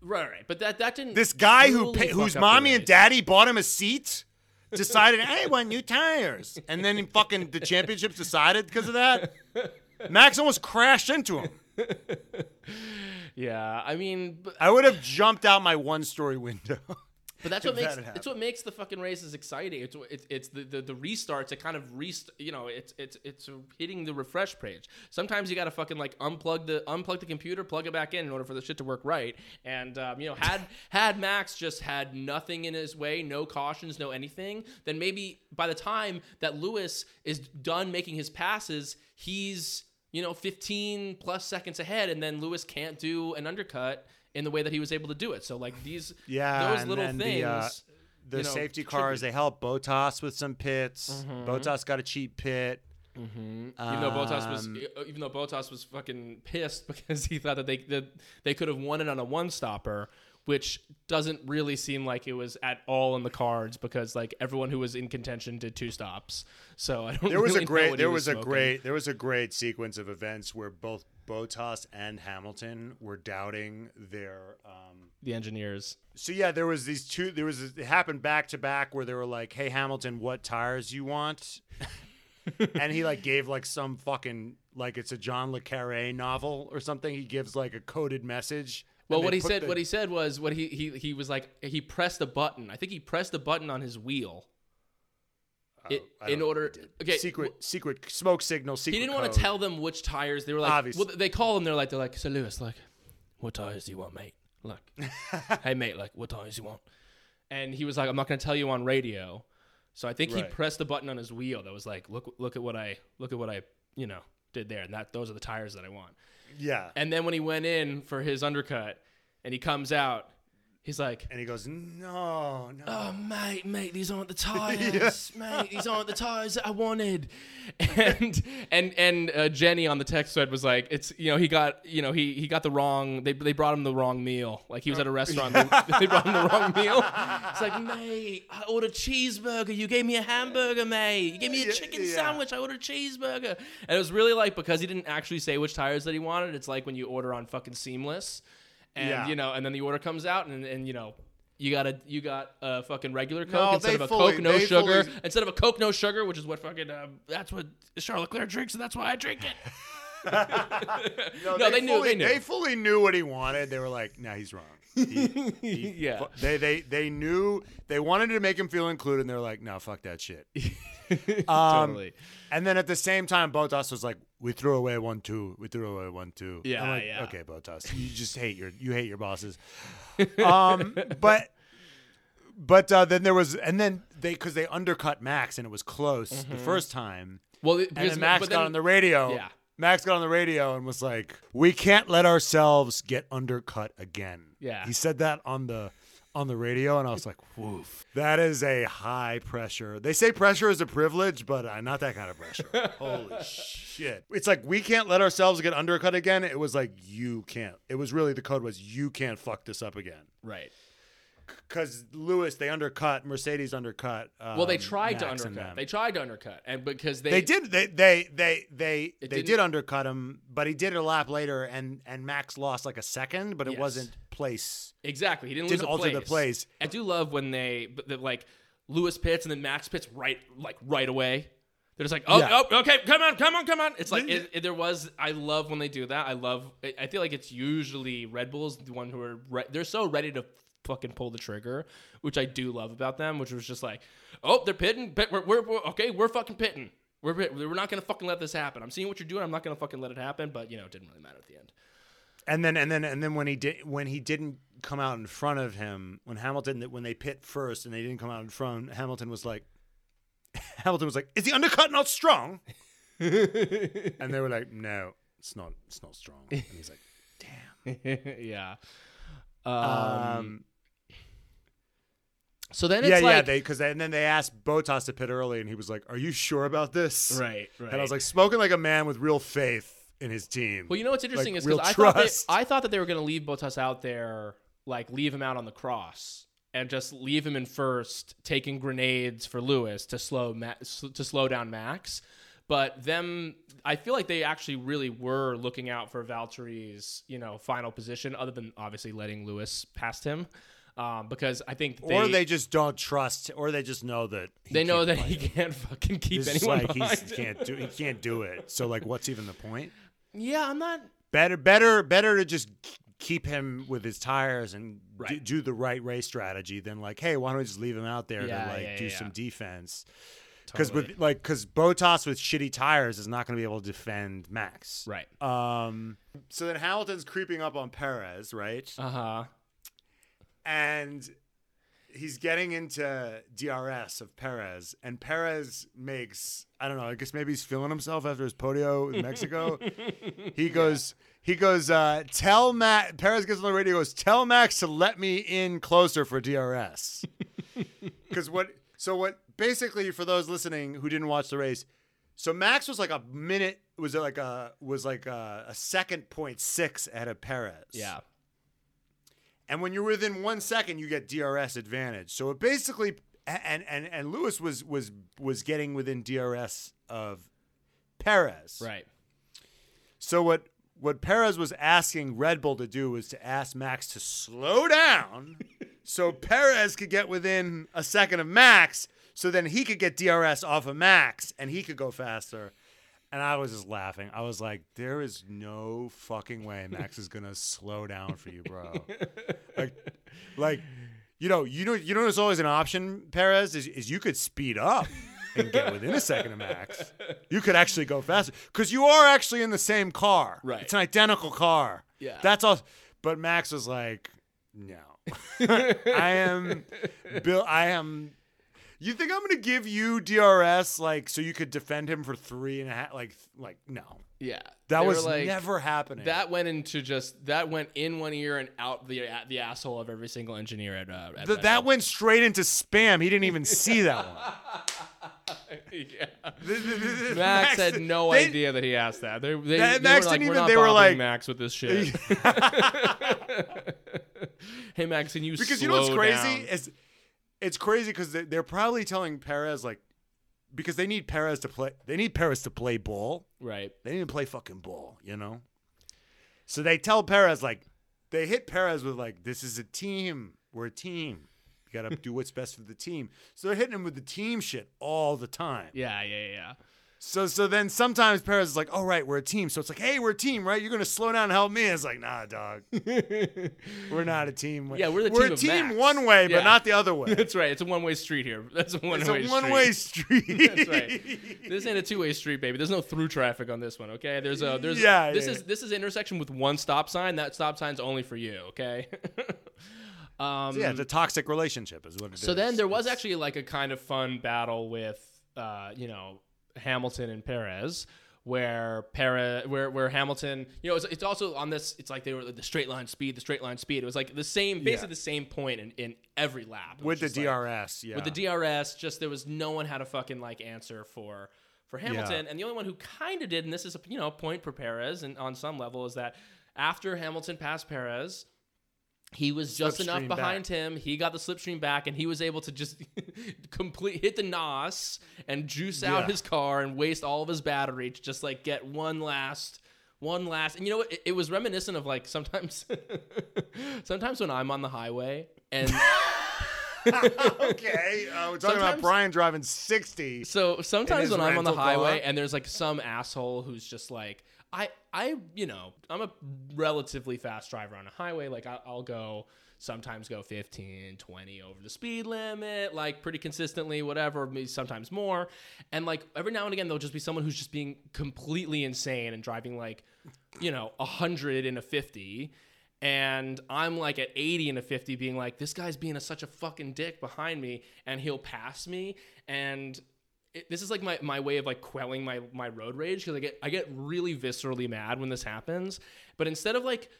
Right. But that didn't... This guy whose mommy and daddy bought him a seat decided, hey, I want new tires. And then fucking the championship's decided because of that? Max almost crashed into him. Yeah, I mean... I would have jumped out my one-story window. But that's what makes the fucking races exciting. It's the restarts. It kind of it's hitting the refresh page. Sometimes you gotta fucking like unplug the computer, plug it back in order for the shit to work right. And had Max just had nothing in his way, no cautions, no anything, then maybe by the time that Lewis is done making his passes, he's 15 plus seconds ahead, and then Lewis can't do an undercut in the way that he was able to do it. So like those little things. The safety cars, they helped Bottas with some pits. Mm-hmm. Bottas got a cheap pit. Mm-hmm. Even though Bottas was fucking pissed because he thought that they could have won it on a one-stopper, which doesn't really seem like it was at all in the cards because like everyone who was in contention did two stops. So I don't. There was a great sequence of events where both Bottas and Hamilton were doubting their the engineers. So yeah, there was these two. It happened back to back where they were like, "Hey Hamilton, what tires you want?" And he like gave like some fucking like it's a John le Carré novel or something. He gives like a coded message. Well, what he said was he pressed a button. I think he pressed a button on his wheel. Secret smoke signal. Secret. He didn't want to tell them which tires. They were like, obviously. Well, they call him. They're like, so Lewis, like, what tires do you want, mate? Like, hey mate, like, what tires do you want? And he was like, I'm not going to tell you on radio. So I think he pressed the button on his wheel that was like, look at what I did there, and those are the tires that I want. Yeah. And then when he went in for his undercut, and he comes out. He's like, and he goes, no. Oh, mate, these aren't the tires, yeah. Mate. These aren't the tires that I wanted. And Jenny on the text thread was like, it's he got the wrong. They brought him the wrong meal. Like he was at a restaurant, they brought him the wrong meal. It's like, mate, I ordered a cheeseburger. You gave me a hamburger, mate. You gave me a chicken sandwich. I ordered a cheeseburger. And it was really like because he didn't actually say which tires that he wanted. It's like when you order on fucking Seamless. And and then the order comes out, and you got a fucking regular Coke instead of a Coke no sugar, which is what fucking that's what Charles Leclerc drinks, and that's why I drink it. They knew. They fully knew what he wanted. They were like, "Nah, he's wrong." Yeah. They knew they wanted to make him feel included, and they're like, "No, fuck that shit." Totally. And then at the same time, Bottas was like, "We threw away 1-2. We threw away 1-2." Yeah, like, yeah. Okay, Bottas, you just hate your bosses. But But then there was, and then they, because they undercut Max and it was close the first time. Well, and then Max got on the radio. Yeah. Max got on the radio and was like, "We can't let ourselves get undercut again." Yeah. He said that on the radio, and I was like, "Woof, that is a high pressure." They say pressure is a privilege, but not that kind of pressure. Holy shit. It's like, "We can't let ourselves get undercut again." It was like, "You can't." It was really, the code was, "You can't fuck this up again." Right. Because Lewis, they undercut. Mercedes undercut. Well, they tried Max to undercut. They tried to undercut, and because they did, they did undercut him. But he did it a lap later, and Max lost like a second, but it wasn't place. Exactly, he didn't lose alter the place. I do love when they like Lewis pits and then Max pits right away. They're just like, oh, okay, come on. It's like there was. I love when they do that. I feel like it's usually Red Bull's the one who are they're so ready to fucking pull the trigger, which I do love about them, which was just like, oh, they're pitting, but we're fucking pitting. We're not gonna fucking let this happen. I'm seeing what you're doing. I'm not gonna fucking let it happen. But it didn't really matter at the end. And then when he didn't come out in front of him, when they pit first and they didn't come out in front, Hamilton was like, "Is the undercut not strong?" And they were like, "No, it's not strong." And he's like, "Damn." Yeah. So then it's because then they asked Bottas to pit early, and he was like, "Are you sure about this?" Right. And I was like, spoken like a man with real faith in his team. Well, what's interesting is because I thought that they were going to leave Bottas out there, like leave him out on the cross, and just leave him in first, taking grenades for Lewis to slow down Max. But I feel like they actually really were looking out for Valtteri's, final position, other than obviously letting Lewis past him, because I think they just don't trust, or they just know that he can't fucking keep anyone behind. He can't do it. So what's even the point? Yeah, I'm not better to just keep him with his tires and do the right race strategy than hey, why don't we just leave him out there to do some defense. Because Bottas with shitty tires is not going to be able to defend Max. Right. So then Hamilton's creeping up on Perez, right? Uh-huh. And he's getting into DRS of Perez. And Perez makes, I don't know, I guess maybe he's feeling himself after his podio in Mexico. He goes, tell Max, Perez gets on the radio, goes, "Tell Max to let me in closer for DRS." Because basically, for those listening who didn't watch the race, so Max was a second .6 ahead of Perez. Yeah. And when you're within 1 second, you get DRS advantage. So it basically, and Lewis was getting within DRS of Perez. Right. So what Perez was asking Red Bull to do was to ask Max to slow down, so Perez could get within a second of Max. So then he could get DRS off of Max, and he could go faster. And I was just laughing. I was like, there is no fucking way Max is going to slow down for you, bro. You know there's always an option, Perez, is you could speed up and get within a second of Max. You could actually go faster. Because you are actually in the same car. Right. It's an identical car. Yeah. That's all. But Max was like, no. I am... You think I'm going to give you DRS so you could defend him for 3.5? No. Yeah. That was never happening. That went in one ear and out the asshole of every single engineer at that went straight into spam. He didn't even see that one. Yeah. Max had no idea that he asked that. They were like, Max with this shit. Hey, Max, can you slow down? Because you know what's crazy is, it's crazy because they're probably telling Perez because they need Perez to play. They need Perez to play ball, right? They need to play fucking ball, So they tell Perez they hit Perez with this is a team. We're a team. You gotta do what's best for the team. So they're hitting him with the team shit all the time. Yeah. So then sometimes Perez is like, "All right, we're a team." So it's like, "Hey, we're a team, right? You're gonna slow down and help me." It's like, "Nah, dog, we're not a team." Yeah, we're a team one way, but not the other way. That's right. It's a one-way street here. It's a one-way street. That's right. This ain't a two-way street, baby. There's no through traffic on this one. Okay. This is an intersection with one stop sign. That stop sign's only for you. Okay. So yeah, it's a toxic relationship is what it is. So then there was actually like a kind of fun battle with, Hamilton and Perez, where Hamilton, it's also on this, it's like they were like the straight line speed. It was like the same, basically the same point in every lap. With the DRS, yeah. With the DRS, just there was no one had a fucking like answer for Hamilton. Yeah. And the only one who kind of did, and this is a point for Perez and on some level, is that after Hamilton passed Perez, he was just enough behind him. He got the slipstream back, and he was able to just hit the NOS and juice out his car and waste all of his battery to just like get one last. And you know what? It was reminiscent of like sometimes when I'm on the highway and. Okay, we're talking about Brian driving 60. So sometimes when I'm on the highway and there's like some asshole who's just like. I'm a relatively fast driver on a highway. Like I'll sometimes go 15, 20 over the speed limit, like pretty consistently, whatever, maybe sometimes more. And like every now and again, there'll just be someone who's just being completely insane and driving like, 100 in a 50. And I'm like at 80 and a 50 being like, this guy's being such a fucking dick behind me and he'll pass me. And this is like my way of like quelling my road rage, because I get really viscerally mad when this happens. But instead of like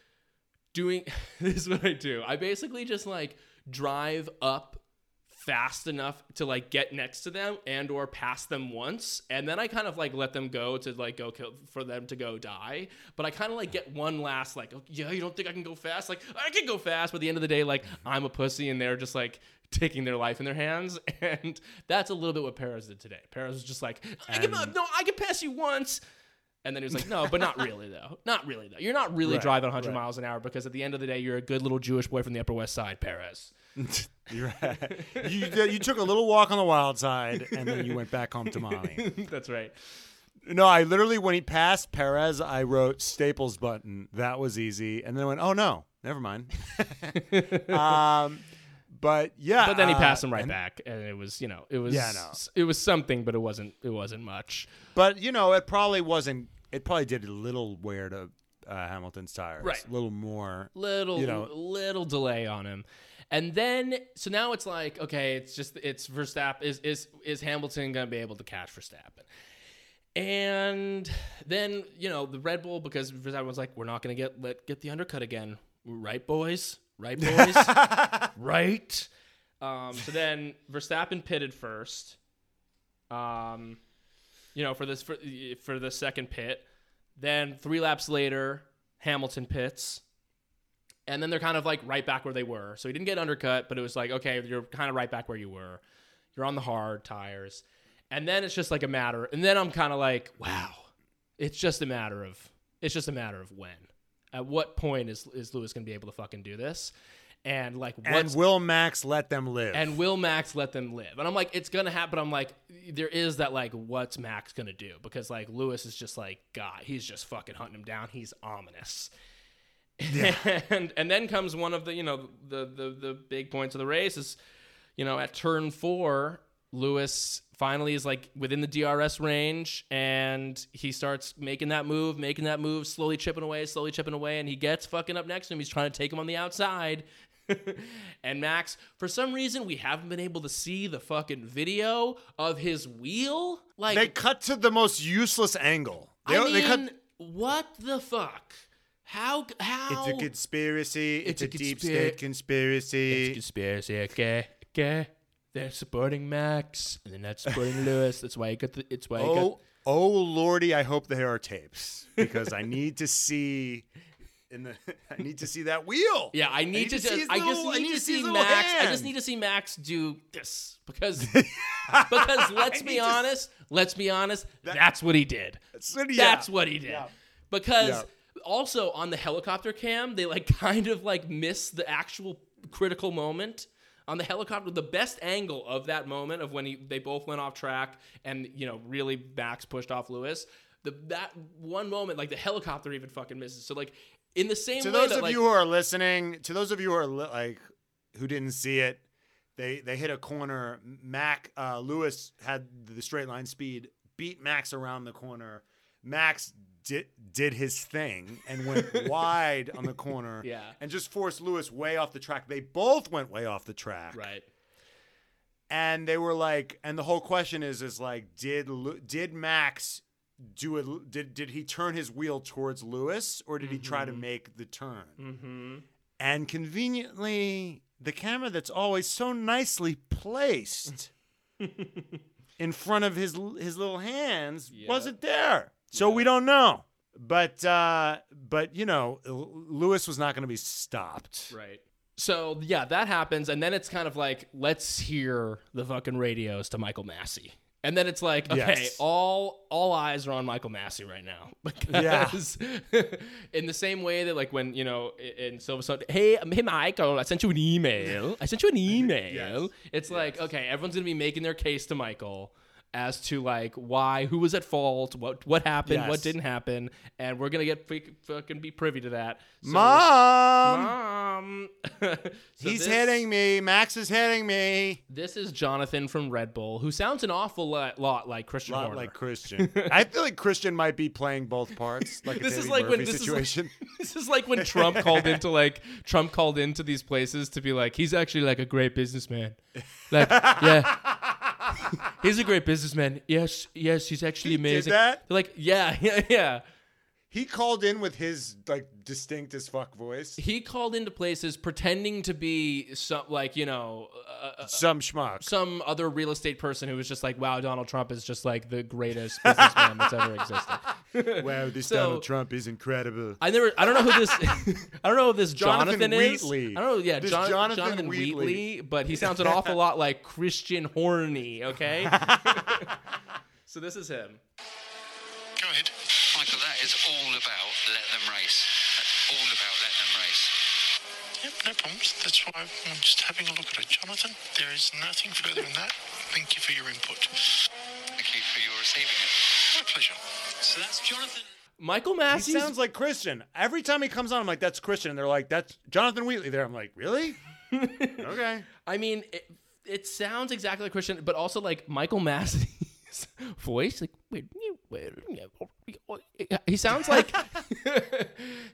doing this is what I do. I basically just like drive up fast enough to like get next to them and or pass them once, and then I kind of like let them go to like go kill for them to go die. But I kind of like get one last like, oh, yeah, you don't think I can go fast? Like I can go fast, but at the end of the day, like I'm a pussy and they're just like taking their life in their hands. And that's a little bit what Perez did today. Perez was just like, I can pass you once. And then he was like, no, but not really though. Not really though. You're not really driving 100 miles an hour, because at the end of the day, you're a good little Jewish boy from the Upper West Side, Perez. You're right. You took a little walk on the wild side and then you went back home to mommy. That's right. No, I literally, when he passed Perez, I wrote Staples button. That was easy. And then I went, oh no, never mind. But yeah, but then he passed him back, and it was something, but it wasn't much. But it probably did a little wear to Hamilton's tires, right? A little more, little delay on him, and then so now it's like, okay, it's Verstappen. Is Hamilton gonna be able to catch Verstappen? And then the Red Bull, because Verstappen was like, we're not gonna get the undercut again, right, boys? Right, boys? Right? So then Verstappen pitted first, for the second pit. Then 3 laps later, Hamilton pits. And then they're kind of like right back where they were. So he didn't get undercut, but it was like, okay, you're kind of right back where you were. You're on the hard tires. And then it's just like a matter. And then I'm kind of like, wow, it's just a matter of when. At what point is Lewis going to be able to fucking do this? And like, will Max let them live? And I'm like, it's going to happen. But I'm like, there is that like, what's Max going to do? Because like Lewis is just like, God, he's just fucking hunting him down. He's ominous. Yeah. And then comes one of the, the big points of the race is, at turn 4, Lewis finally is like within the DRS range, and he starts making that move, slowly chipping away, and he gets fucking up next to him. He's trying to take him on the outside. And Max, for some reason, we haven't been able to see the fucking video of his wheel. Like they cut to the most useless angle. What the fuck? How? It's a conspiracy. It's a deep state conspiracy. It's a conspiracy, okay? They're supporting Max, and they're not supporting Lewis. That's why Oh, Lordy! I hope there are tapes, because I need to see. I need to see that wheel. Yeah, I just need to see Max do this, because let's be honest. That's what he did. That's what he did. Yeah. Because also on the helicopter cam, they like kind of like miss the actual critical moment. On the helicopter, the best angle of that moment of when they both went off track and, really Max pushed off Lewis, that one moment, like the helicopter even fucking misses. So like in the same way that like, who didn't see it, they hit a corner. Lewis had the straight line speed, beat Max around the corner. Max did his thing and went wide on the corner and just forced Lewis way off the track. They both went way off the track. Right. And they were like, and the whole question is like, did Max do it? Did he turn his wheel towards Lewis, or did he try to make the turn? And conveniently, the camera that's always so nicely placed in front of his little hands wasn't there. So we don't know. But you know, Lewis was not going to be stopped. Right. So, yeah, that happens. And then it's kind of like, let's hear the fucking radios to Michael Massey. And then it's like, okay, all eyes are on Michael Massey right now. Because in the same way that, like, when, you know, in Silverstone, hey, Michael, I sent you an email. It's like, okay, everyone's going to be making their case to Michael as to, like, why, who was at fault, what happened, what didn't happen. And we're going to get fucking be privy to that. So, Mom! So he's hitting me. Max is hitting me. This is Jonathan from Red Bull, who sounds an awful lot like Christian Horner. I feel like Christian might be playing both parts. Like this is like when this is like when Trump called into these places to be like, he's actually like a great businessman. Like, he's a great businessman. Yes, he's actually amazing. Did that? Like, yeah. He called in with his, like, distinct as fuck voice. He called into places pretending to be some, like, you know, some schmuck, some other real estate person who was just like, "Wow, Donald Trump is just like the greatest businessman that's ever existed." Wow, this Donald Trump is incredible. I don't know who this, I don't know who this Jonathan is. Wheatley. I don't know, yeah, Jonathan Wheatley, but he sounds an awful lot like Christian Horner. Okay, so this is him. Go ahead. Michael, that is all about let them race. That's all about let them race. Yep, no problems. That's why I'm just having a look at it. Jonathan, there is nothing further than that. Thank you for your input. Thank you for your receiving it. My pleasure. So that's Jonathan. Michael Massey sounds like Christian. Every time he comes on, I'm like, that's Christian. And they're like, that's Jonathan Wheatley there. I'm like, really? Okay. I mean, it sounds exactly like Christian, but also like Michael Massey. Voice like he sounds like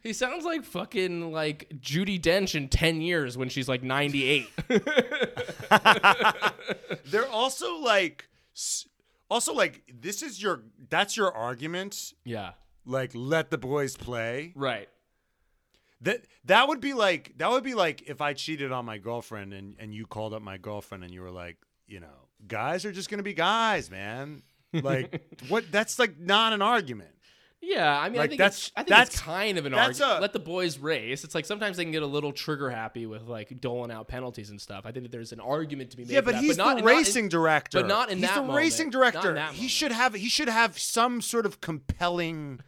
he sounds like fucking like Judi Dench in 10 years when she's like 98. They're also like this is that's your argument. Yeah, like let the boys play. Right. That would be like if I cheated on my girlfriend and you called up my girlfriend and you were like, you know, guys are just going to be guys, man. Like, what? That's like not an argument. Yeah, I mean, like, I think that's kind of an argument. Let the boys race. It's like sometimes they can get a little trigger happy with like doling out penalties and stuff. I think that there's an argument to be made. Yeah, but he's the racing director. But not in that moment. He's the racing director. He should have some sort of compelling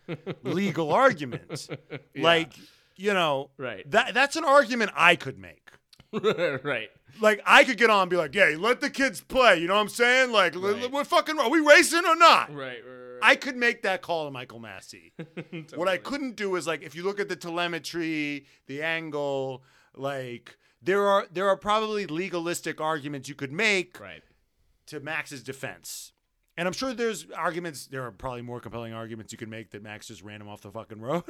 legal argument. Yeah. Like, you know, right. That's an argument I could make. Right. Like, I could get on and be like, yeah, let the kids play. You know what I'm saying? Like, right. We're fucking, are we racing or not? Right. I could make that call to Michael Massey. Totally. What I couldn't do is, like, if you look at the telemetry, the angle, like, there are probably legalistic arguments you could make to Max's defense. And I'm sure there are probably more compelling arguments you could make that Max just ran him off the fucking road.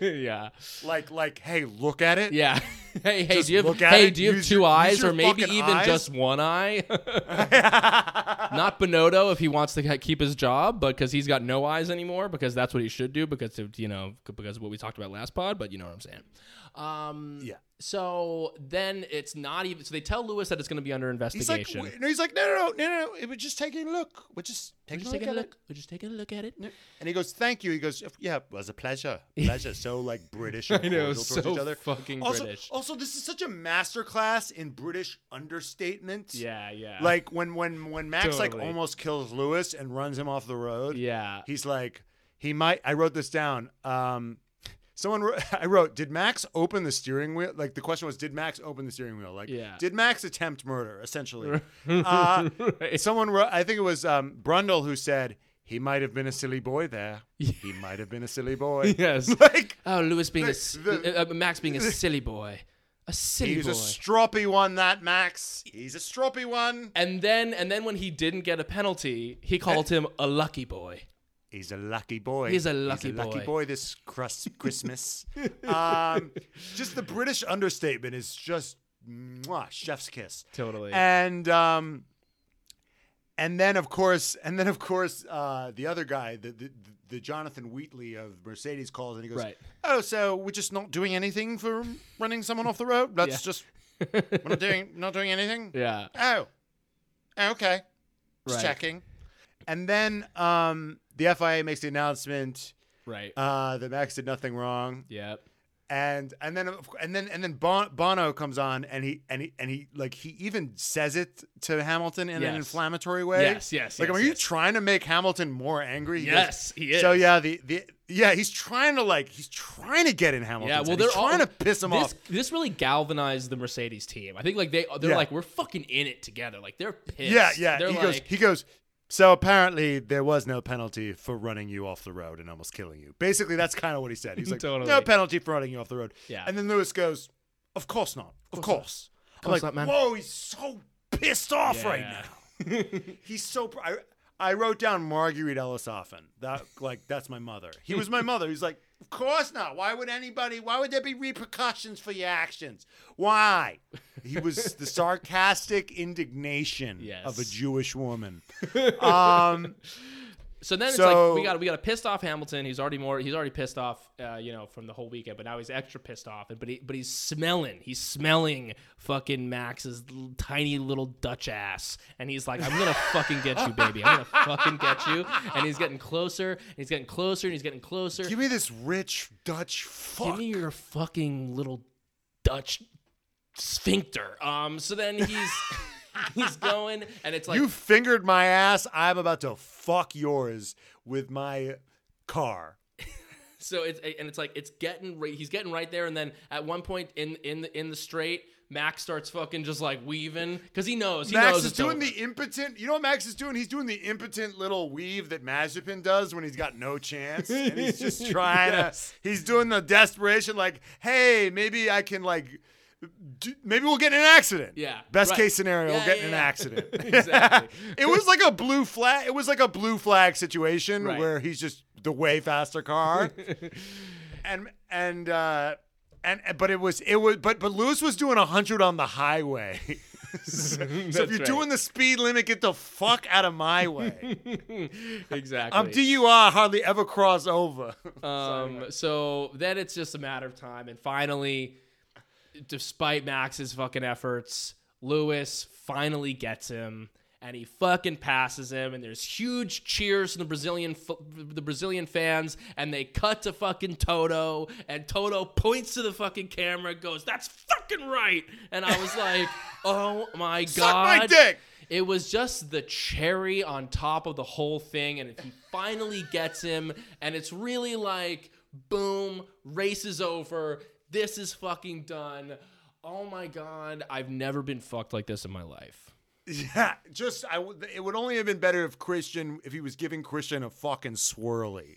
Yeah. Like, hey, look at it. Yeah. Hey, do you have two eyes or maybe even just one eye? Not Bonotto if he wants to keep his job, but because he's got no eyes anymore, because that's what he should do because of what we talked about last pod, but you know what I'm saying. Yeah. So then it's not even. So they tell Lewis that it's going to be under investigation. He's like, no. We're just taking a look. We're just taking a look at it. And he goes, thank you. He goes, yeah, it was a pleasure. So like British. I know, so each other. Fucking also, British. Also, this is such a masterclass in British understatement. Yeah. Like when Max totally. Like almost kills Lewis and runs him off the road. Yeah. He's like, he might. I wrote this down. I wrote, did Max open the steering wheel? Like, the question was, did Max open the steering wheel? Like, did Max attempt murder, essentially? Right. Someone wrote, I think it was Brundle who said, he might have been a silly boy there. Yeah. He might have been a silly boy. Yes. Like, oh, Lewis being Max being a silly boy. A silly boy. He's a stroppy one, that Max. He's a stroppy one. And then when he didn't get a penalty, he called him a lucky boy. He's a lucky boy. He's a lucky boy this Christmas. Just the British understatement is just chef's kiss. Totally. And then, of course, the other guy, the Jonathan Wheatley of Mercedes, calls and he goes, right. "Oh, so we're just not doing anything for running someone off the road? We're not doing anything." Yeah. Oh, okay. Just checking. And then the FIA makes the announcement, right? That Max did nothing wrong. Yep. And then Bono comes on and he even says it to Hamilton in an inflammatory way. Yes. Like, are you trying to make Hamilton more angry? Yes, he is. So yeah, he's trying to get in Hamilton. Yeah, well, they're trying to piss him off. This really galvanized the Mercedes team. I think like they're we're fucking in it together. Like they're pissed. Yeah. He goes. So apparently there was no penalty for running you off the road and almost killing you. Basically, that's kind of what he said. He's like, totally. No penalty for running you off the road. Yeah. And then Lewis goes, of course not. Of course. I'm like, man. Whoa, he's so pissed off right now. He's so... I wrote down Marguerite Elisoffen. That's my mother. He was my mother. He's like, of course not. Why would there be repercussions for your actions? Why? He was the sarcastic indignation of a Jewish woman. So we got a pissed off Hamilton. He's already pissed off, from the whole weekend, but now he's extra pissed off. But he's smelling fucking Max's tiny little Dutch ass, and he's like, "I'm gonna fucking get you, baby. I'm gonna fucking get you." And he's getting closer, and he's getting closer, and he's getting closer. Give me this rich Dutch fuck. Give me your fucking little Dutch sphincter. So then he's. He's going, and it's like, you fingered my ass. I'm about to fuck yours with my car. So he's getting right there, and then at one point in the straight, Max starts fucking just like weaving because he knows Max is doing the impotent. You know what Max is doing? He's doing the impotent little weave that Mazepin does when he's got no chance, and he's just trying to. He's doing the desperation, like, hey, maybe I can like. Maybe we'll get in an accident. Yeah. Best case scenario, we'll get in an accident. Exactly. It was like a blue flag. It was like a blue flag situation where he's just the way faster car, but Lewis was doing 100 on the highway. So if you're doing the speed limit, get the fuck out of my way. Exactly. I'm DUI, hardly ever cross over. So then it's just a matter of time, and finally. Despite Max's fucking efforts, Lewis finally gets him, and he fucking passes him, and there's huge cheers from the Brazilian fans, and they cut to fucking Toto, and Toto points to the fucking camera and goes, "That's fucking right!" And I was like, oh my God. Suck my dick! It was just the cherry on top of the whole thing, and he finally gets him, and it's really like, boom, race is over. This is fucking done. Oh my God. I've never been fucked like this in my life. Yeah. It would only have been better if he was giving Christian a fucking swirly.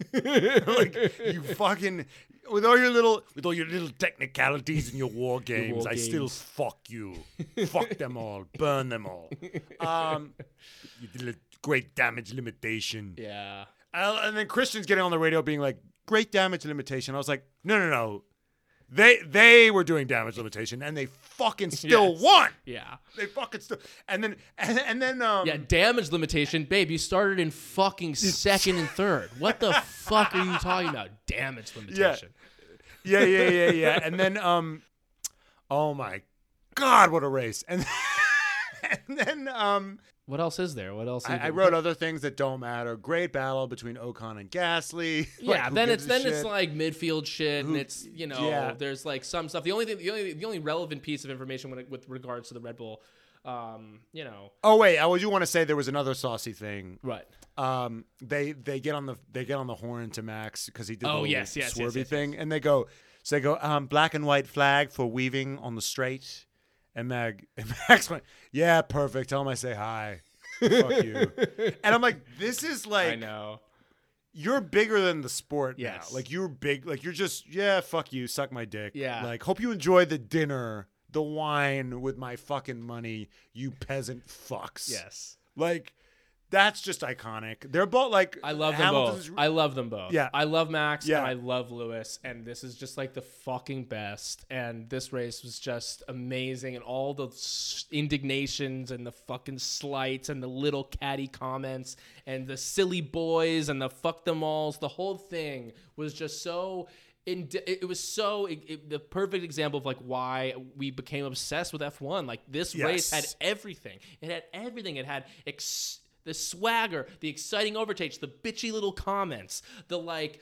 Like, you fucking, with all your little technicalities and your war games, I still fuck you. Fuck them all. Burn them all. You did a great damage limitation. Yeah. And then Christian's getting on the radio being like, great damage limitation. I was like, no. They were doing damage limitation, and they fucking still won. Yeah, they fucking still. And then damage limitation, babe. You started in fucking second and third. What the fuck are you talking about? Damage limitation. Yeah. And then oh my God, what a race! And then. What else is there? What else? I wrote other things that don't matter. Great battle between Ocon and Gasly. Yeah, like, then it's like midfield shit, and it's there's like some stuff. The only relevant piece of information with regards to the Red Bull, Oh wait, I do want to say there was another saucy thing. Right. They get on the horn to Max because he did the little swervy thing. And they go black and white flag for weaving on the straight. And Max went, yeah, perfect. Tell him I say hi. Fuck you. And I'm like, this is like, I know. You're bigger than the sport now. Like, you're big. Like, you're just, yeah, fuck you. Suck my dick. Yeah. Like, hope you enjoy the dinner, the wine with my fucking money, you peasant fucks. Yes. Like, That's just iconic. They're both like I love Hamilton's them both. I love them both. Yeah, I love Max and I love Lewis, and this is just like the fucking best. And this race was just amazing, and all the indignations and the fucking slights and the little catty comments and the silly boys and the fuck them alls. The whole thing was just so. It was the perfect example of like why we became obsessed with F1. Like this race had everything. It had everything. It had the swagger, the exciting overtakes, the bitchy little comments, the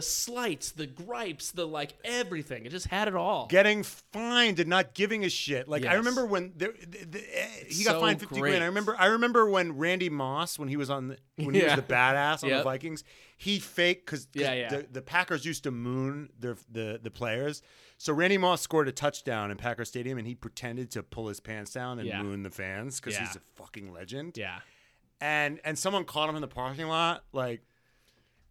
slights, the gripes, the like everything. It just had it all. Getting fined and not giving a shit. Like I remember when he got fined 50 grand. I remember when Randy Moss when he was the badass on the Vikings. He faked because the Packers used to moon the players. So Randy Moss scored a touchdown in Packer Stadium, and he pretended to pull his pants down and moon the fans because he's a fucking legend. Yeah, and someone caught him in the parking lot, like,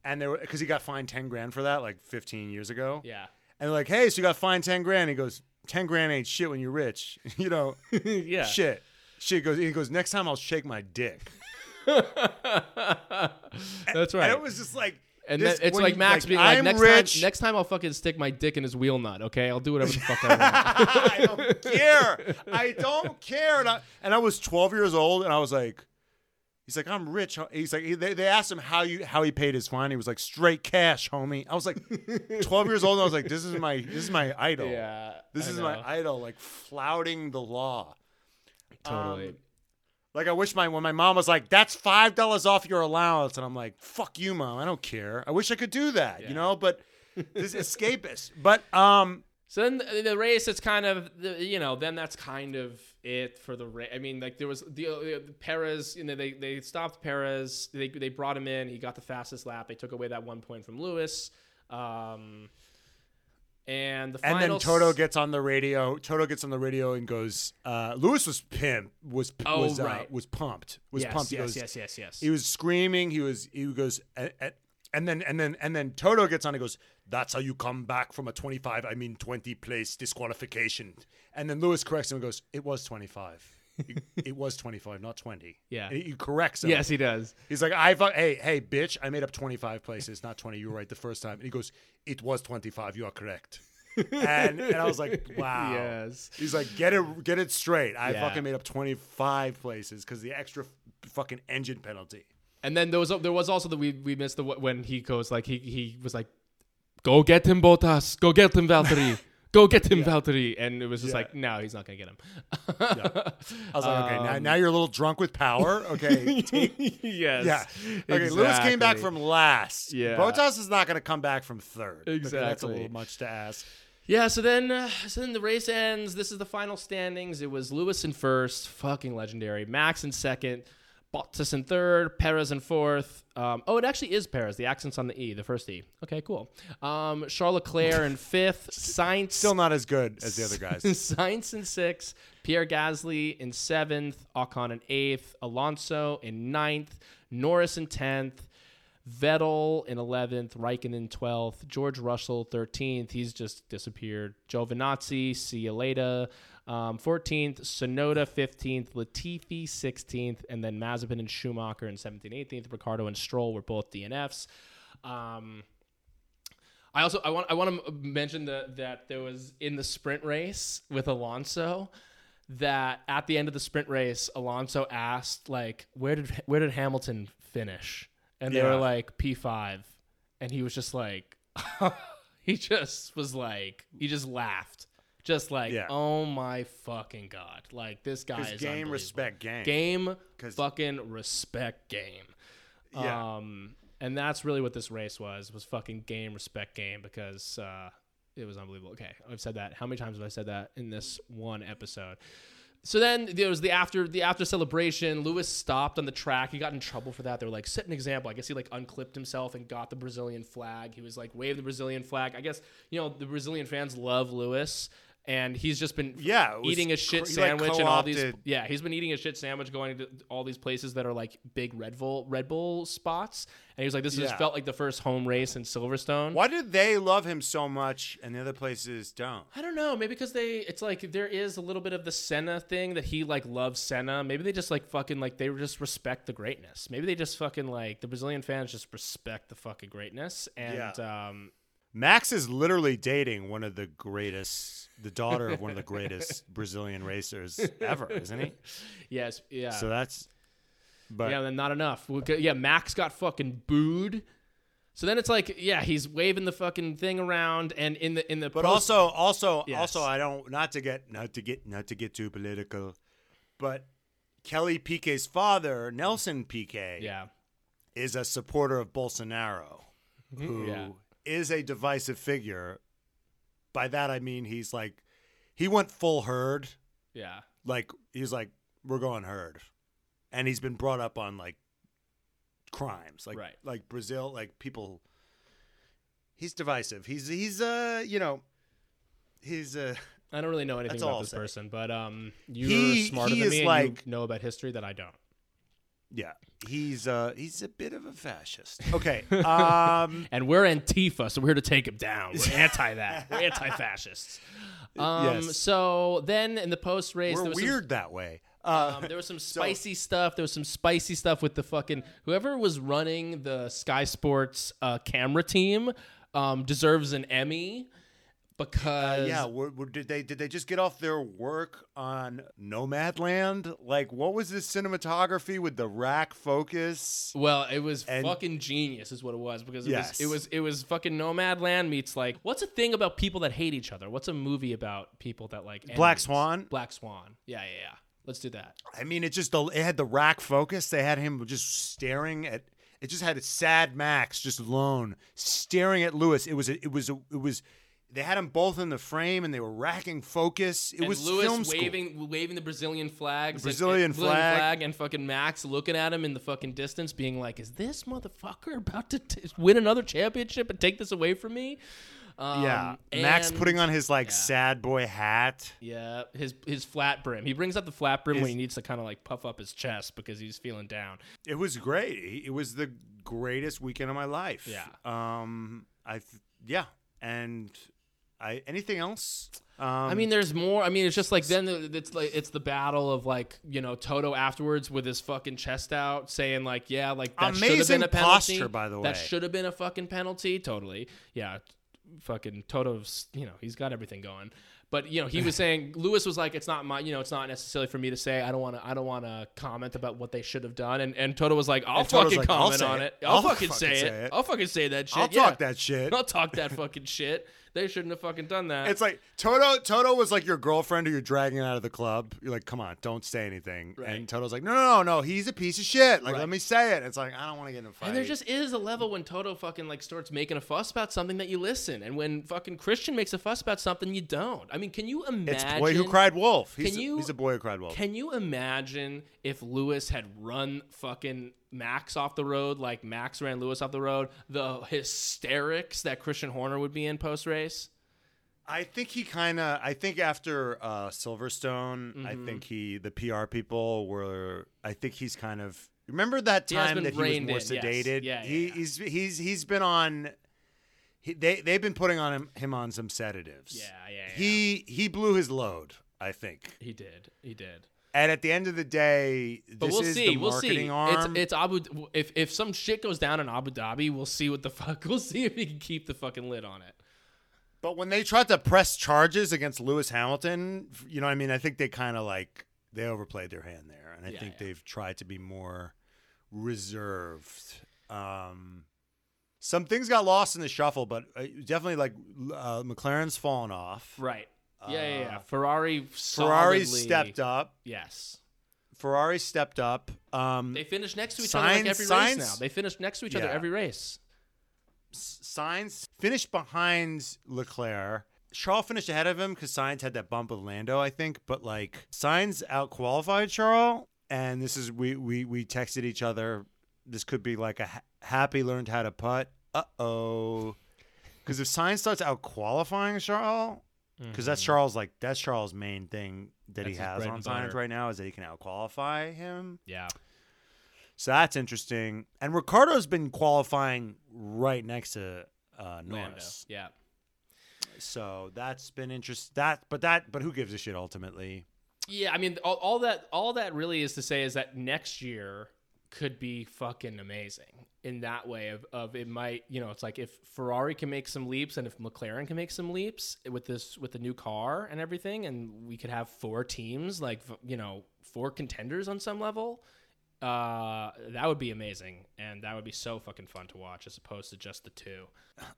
and they were because he got fined 10 grand for that, like 15 years ago. Yeah, and they're like, hey, so you got fined 10 grand? He goes, 10 grand ain't shit when you're rich, you know? Yeah, shit goes. He goes, next time I'll shake my dick. That's right. And it was just like, and this, it's like Max being like, next time I'll fucking stick my dick in his wheel nut. Okay, I'll do whatever the fuck I want. I don't care. And I was 12 years old, and I was like, he's like, I'm rich. He's like, they asked him how he paid his fine. He was like, straight cash, homie. I was like, 12 years old, and I was like, this is my idol. Yeah, this is my idol, like flouting the law. Totally. Like I wish when my mom was like, that's $5 off your allowance, and I'm like, fuck you, mom, I don't care. I wish I could do that, you know. But this is escapist. But so then the race, it's kind of then that's kind of it for the race. I mean, like there was the Perez, they stopped Perez, they brought him in, he got the fastest lap, they took away that 1 point from Lewis. And then Toto gets on the radio and goes, Lewis was pumped. Was pumped. Yes. He was screaming. He goes, and then Toto gets on and goes, that's how you come back from a 20 place disqualification. And then Lewis corrects him and goes, it was 25. It was 25, not 20. Yeah. He corrects him. Yes, he does. He's like, hey, bitch, I made up 25 places, not 20. You were right the first time. And he goes, it was 25. You are correct. And I was like, wow. Yes. He's like, get it straight. I fucking made up 25 places because the extra fucking engine penalty. And then there was also that we missed when he goes like he was like, go get him, Bottas. Go get him, Valtteri. Go get him, Valtteri. And it was just like, no, he's not going to get him. I was like, okay, now you're a little drunk with power. Okay. Yes. Yeah. Okay, exactly. Lewis came back from last. Yeah. Bottas is not going to come back from third. Exactly. That's a little much to ask. Yeah, so then the race ends. This is the final standings. It was Lewis in first, fucking legendary. Max in second, Bottas in third, Perez in fourth. It actually is Perez. The accent's on the E, the first E. Okay, cool. Charles Leclerc in fifth. Sainz. Still not as good as the other guys. Sainz in sixth. Pierre Gasly in seventh. Ocon in eighth. Alonso in ninth. Norris in 10th. Vettel in 11th. Raikkonen in 12th. George Russell 13th. He's just disappeared. Giovinazzi, see you later. 14th, Tsunoda 15th, Latifi 16th, and then Mazepin and Schumacher in 17th, 18th. Ricciardo and Stroll were both DNFs. I want to mention that there was in the sprint race with Alonso that at the end of the sprint race, Alonso asked like, where did Hamilton finish? And they were like P5, and he was just like, he just laughed. Just like, oh my fucking God. Like, this guy is game, respect, game. Game, fucking respect, game. Yeah. And that's really what this race was fucking game, respect, game, because it was unbelievable. Okay, I've said that. How many times have I said that in this one episode? So then there was the after celebration. Lewis stopped on the track. He got in trouble for that. They were like, set an example. I guess he like unclipped himself and got the Brazilian flag. He was like, wave the Brazilian flag. I guess, the Brazilian fans love Lewis. And he's just been eating a shit sandwich and all these. Yeah, he's been eating a shit sandwich, going to all these places that are like big Red Bull spots. And he was like, "This just felt like the first home race in Silverstone." Why do they love him so much and the other places don't? I don't know. Maybe because it's like there is a little bit of the Senna thing that he like loves Senna. Maybe they just like fucking like they just respect the greatness. Maybe they just fucking like the Brazilian fans just respect the fucking greatness. And Max is literally dating one of the greatest, the daughter of one of the greatest Brazilian racers ever, isn't he? Yes. Yeah. So that's, but yeah, then not enough. Yeah. Max got fucking booed. So then it's like, yeah, he's waving the fucking thing around and in the, but also, I don't, not to get too political, but Kelly Pique's father, Nelson Piquet, is a supporter of Bolsonaro, who is a divisive figure. By that I mean he's like, he went full herd. Yeah. Like he's like, we're going herd, and he's been brought up on like crimes, like like Brazil, like people. He's divisive. He's you know, he's I don't really know anything about this person, but you're smarter than me, and like, you know about history that I don't. Yeah, he's a bit of a fascist. Okay, and we're Antifa, so we're here to take him down. We're anti that. We're anti-fascists. Yes. So then, in the post race, we're weird that way. There was some spicy stuff. There was some spicy stuff with the fucking whoever was running the Sky Sports camera team deserves an Emmy. Because did they just get off their work on Nomadland? Like, what was this cinematography with the rack focus? Well, it was fucking genius, is what it was. Because it was fucking Nomadland meets like, what's a thing about people that hate each other? What's a movie about people that like Black Swan? Black Swan. Yeah. Let's do that. I mean, it had the rack focus. They had him just staring at. It just had a sad Max just alone staring at Lewis. It was. They had them both in the frame, and they were racking focus. It was Lewis film school. waving the Brazilian flags, the Brazilian flag, and fucking Max looking at him in the fucking distance, being like, "Is this motherfucker about to win another championship and take this away from me?" Max putting on his like sad boy hat. Yeah, his flat brim. He brings up the flat brim when he needs to kind of like puff up his chest because he's feeling down. It was great. It was the greatest weekend of my life. Yeah. And. Anything else? I mean, there's more. I mean, it's just like then it's the battle of like, you know, Toto afterwards with his fucking chest out saying like, yeah, like that should have been a penalty. Posture, by the way. That should have been a fucking penalty. Totally. Yeah. Fucking Toto's, you know, he's got everything going. But, you know, he was saying, Lewis was like, it's not necessarily for me to say. I don't want to comment about what they should have done. And Toto was like, I'll fucking comment on it. I'll fucking say that shit. I'll talk that fucking shit. They shouldn't have fucking done that. It's like Toto was like your girlfriend who you're dragging out of the club. You're like, come on, don't say anything. Right. And Toto's like, no, he's a piece of shit. Like, let me say it. It's like, I don't want to get in a fight. And there just is a level when Toto fucking like starts making a fuss about something that you listen, and when fucking Christian makes a fuss about something you don't. I mean, can you imagine? It's Boy Who Cried Wolf. He's a Boy Who Cried Wolf. Can you imagine if Lewis had run fucking Max off the road, like Max ran Lewis off the road, the hysterics that Christian Horner would be in post race? I think after Silverstone, mm-hmm. The PR people were, I think he's kind of, remember that time that he was more sedated? Yes. Yeah. He's been on, they've been putting on him on some sedatives. Yeah. He blew his load, I think. He did. And at the end of the day, this is the marketing arm. It's Abu. If some shit goes down in Abu Dhabi, we'll see what the fuck. We'll see if he can keep the fucking lid on it. But when they tried to press charges against Lewis Hamilton, you know what I mean? I think they kind of like they overplayed their hand there, and I think they've tried to be more reserved. Some things got lost in the shuffle, but definitely like McLaren's fallen off, right? Yeah. Ferrari stepped up. Yes. Ferrari stepped up. They finished next to each other like every race now. They finished next to each other every race. Sainz finished behind Leclerc. Charles finished ahead of him because Sainz had that bump with Lando, I think. But like Sainz outqualified Charles, and this is we texted each other. This could be like a happy learned how to putt. Uh oh, because if Sainz starts outqualifying Charles. because that's Charles. Like that's Charles' main thing that he has on signs right now is that he can out qualify him. Yeah. So that's interesting. And Ricardo's been qualifying right next to Norris. Yeah. So that's been interesting. But who gives a shit ultimately? Yeah, I mean, all that really is to say is that next year could be fucking amazing in that way of it might, you know, it's like if Ferrari can make some leaps and if McLaren can make some leaps with the new car and everything, and we could have four teams, like, you know, four contenders on some level, that would be amazing. And that would be so fucking fun to watch as opposed to just the two.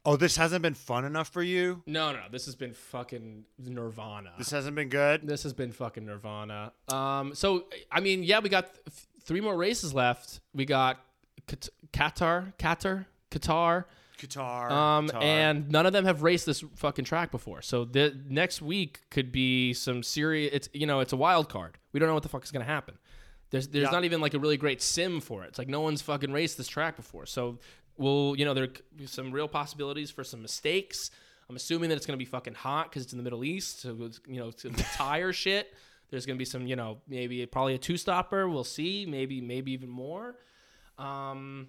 Oh, this hasn't been fun enough for you? No. This has been fucking nirvana. This hasn't been good? This has been fucking nirvana. So, I mean, yeah, we got three more races left. We got Qatar. And none of them have raced this fucking track before. So the next week could be some serious, it's, you know, it's a wild card. We don't know what the fuck is going to happen. There's not even like a really great sim for it. It's like no one's fucking raced this track before. So we'll, you know, there are some real possibilities for some mistakes. I'm assuming that it's going to be fucking hot because it's in the Middle East. So, it's, you know, it's going to be tire shit. There's going to be some, you know, probably a two-stopper. We'll see. Maybe even more. And,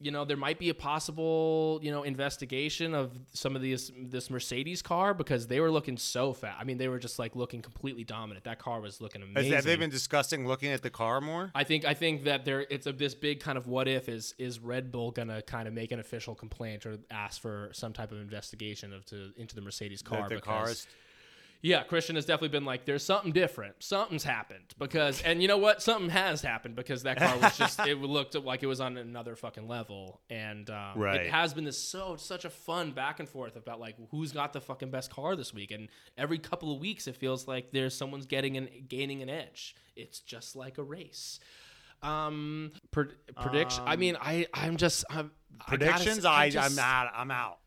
you know, there might be a possible, you know, investigation of some of this Mercedes car because they were looking so fast. I mean, they were just like looking completely dominant. That car was looking amazing. Have they been discussing looking at the car more? I think that this big kind of what if is Red Bull gonna kind of make an official complaint or ask for some type of investigation into the Mercedes car because. Yeah, Christian has definitely been like, there's something different. Something's happened because, and you know what? Something has happened because that car was just, it looked like it was on another fucking level. And It has been such a fun back and forth about like, who's got the fucking best car this week. And every couple of weeks, it feels like there's someone's gaining an edge. It's just like a race. Prediction. I mean, I'm predictions. I'm out.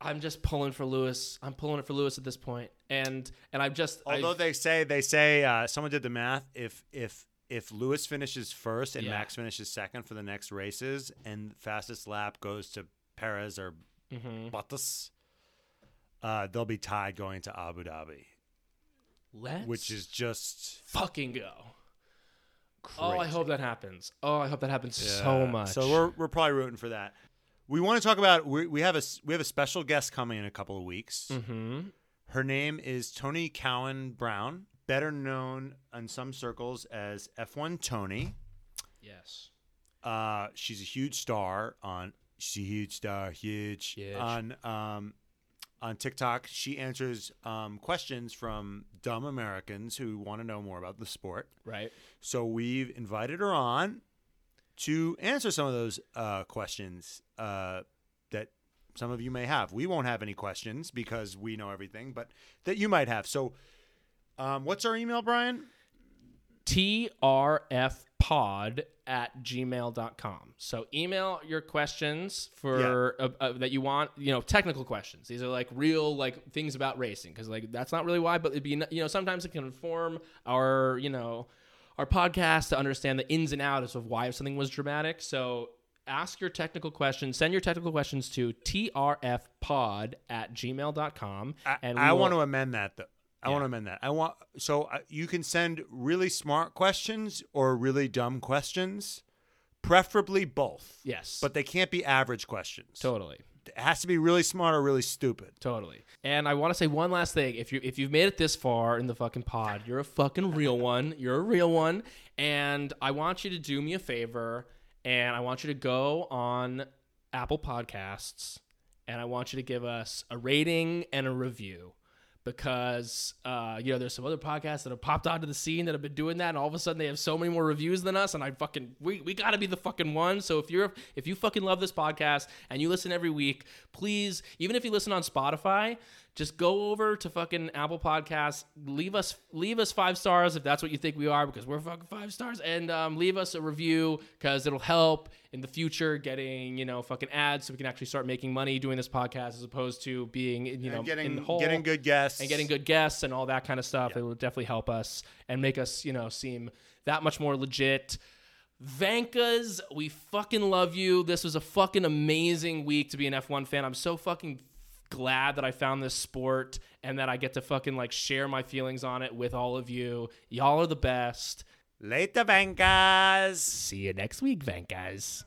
I'm just pulling for Lewis. I'm pulling it for Lewis at this point. And I'm just... Although they say someone did the math, if Lewis finishes first and Max finishes second for the next races and fastest lap goes to Perez or Bottas, they'll be tied going to Abu Dhabi. Which is just... Fucking go. Crazy. Oh, I hope that happens. So much. So we're probably rooting for that. We want to talk about we have a special guest coming in a couple of weeks. Mm-hmm. Her name is Toni Cowan Brown, better known in some circles as F1 Tony. Yes, she's a huge star on. She's a huge star on TikTok. She answers questions from dumb Americans who want to know more about the sport. Right. So we've invited her on to answer some of those questions that some of you may have. We won't have any questions because we know everything, but that you might have. So what's our email, Brian? trfpod@gmail.com. So email your questions for that you want, you know, technical questions. These are like real like things about racing because like that's not really why, but it'd be, you know, sometimes it can inform our, you know, our podcast to understand the ins and outs of why something was dramatic. So ask your technical questions. Send your technical questions to trfpod@gmail.com. And I want to amend that, though. You can send really smart questions or really dumb questions, preferably both. Yes. But they can't be average questions. Totally. It has to be really smart or really stupid. Totally. And I want to say one last thing. If you've made it this far in the fucking pod, you're a fucking real one. You're a real one. And I want you to do me a favor, and I want you to go on Apple Podcasts, and I want you to give us a rating and a review. Because, you know, there's some other podcasts that have popped onto the scene that have been doing that. And all of a sudden they have so many more reviews than us. And we got to be the fucking one. So if you fucking love this podcast and you listen every week, please, even if you listen on Spotify, just go over to fucking Apple Podcasts. Leave us 5 stars if that's what you think we are, because we're fucking 5 stars. And leave us a review because it'll help in the future getting, you know, fucking ads so we can actually start making money doing this podcast as opposed to being, you know, in the hole. Getting good guests. And getting good guests and all that kind of stuff. Yeah. It will definitely help us and make us, you know, seem that much more legit. Vankas, we fucking love you. This was a fucking amazing week to be an F1 fan. I'm so fucking glad that I found this sport and that I get to fucking like share my feelings on it with all of you. Y'all are the best. Later, Vankas. See you next week, Vankas.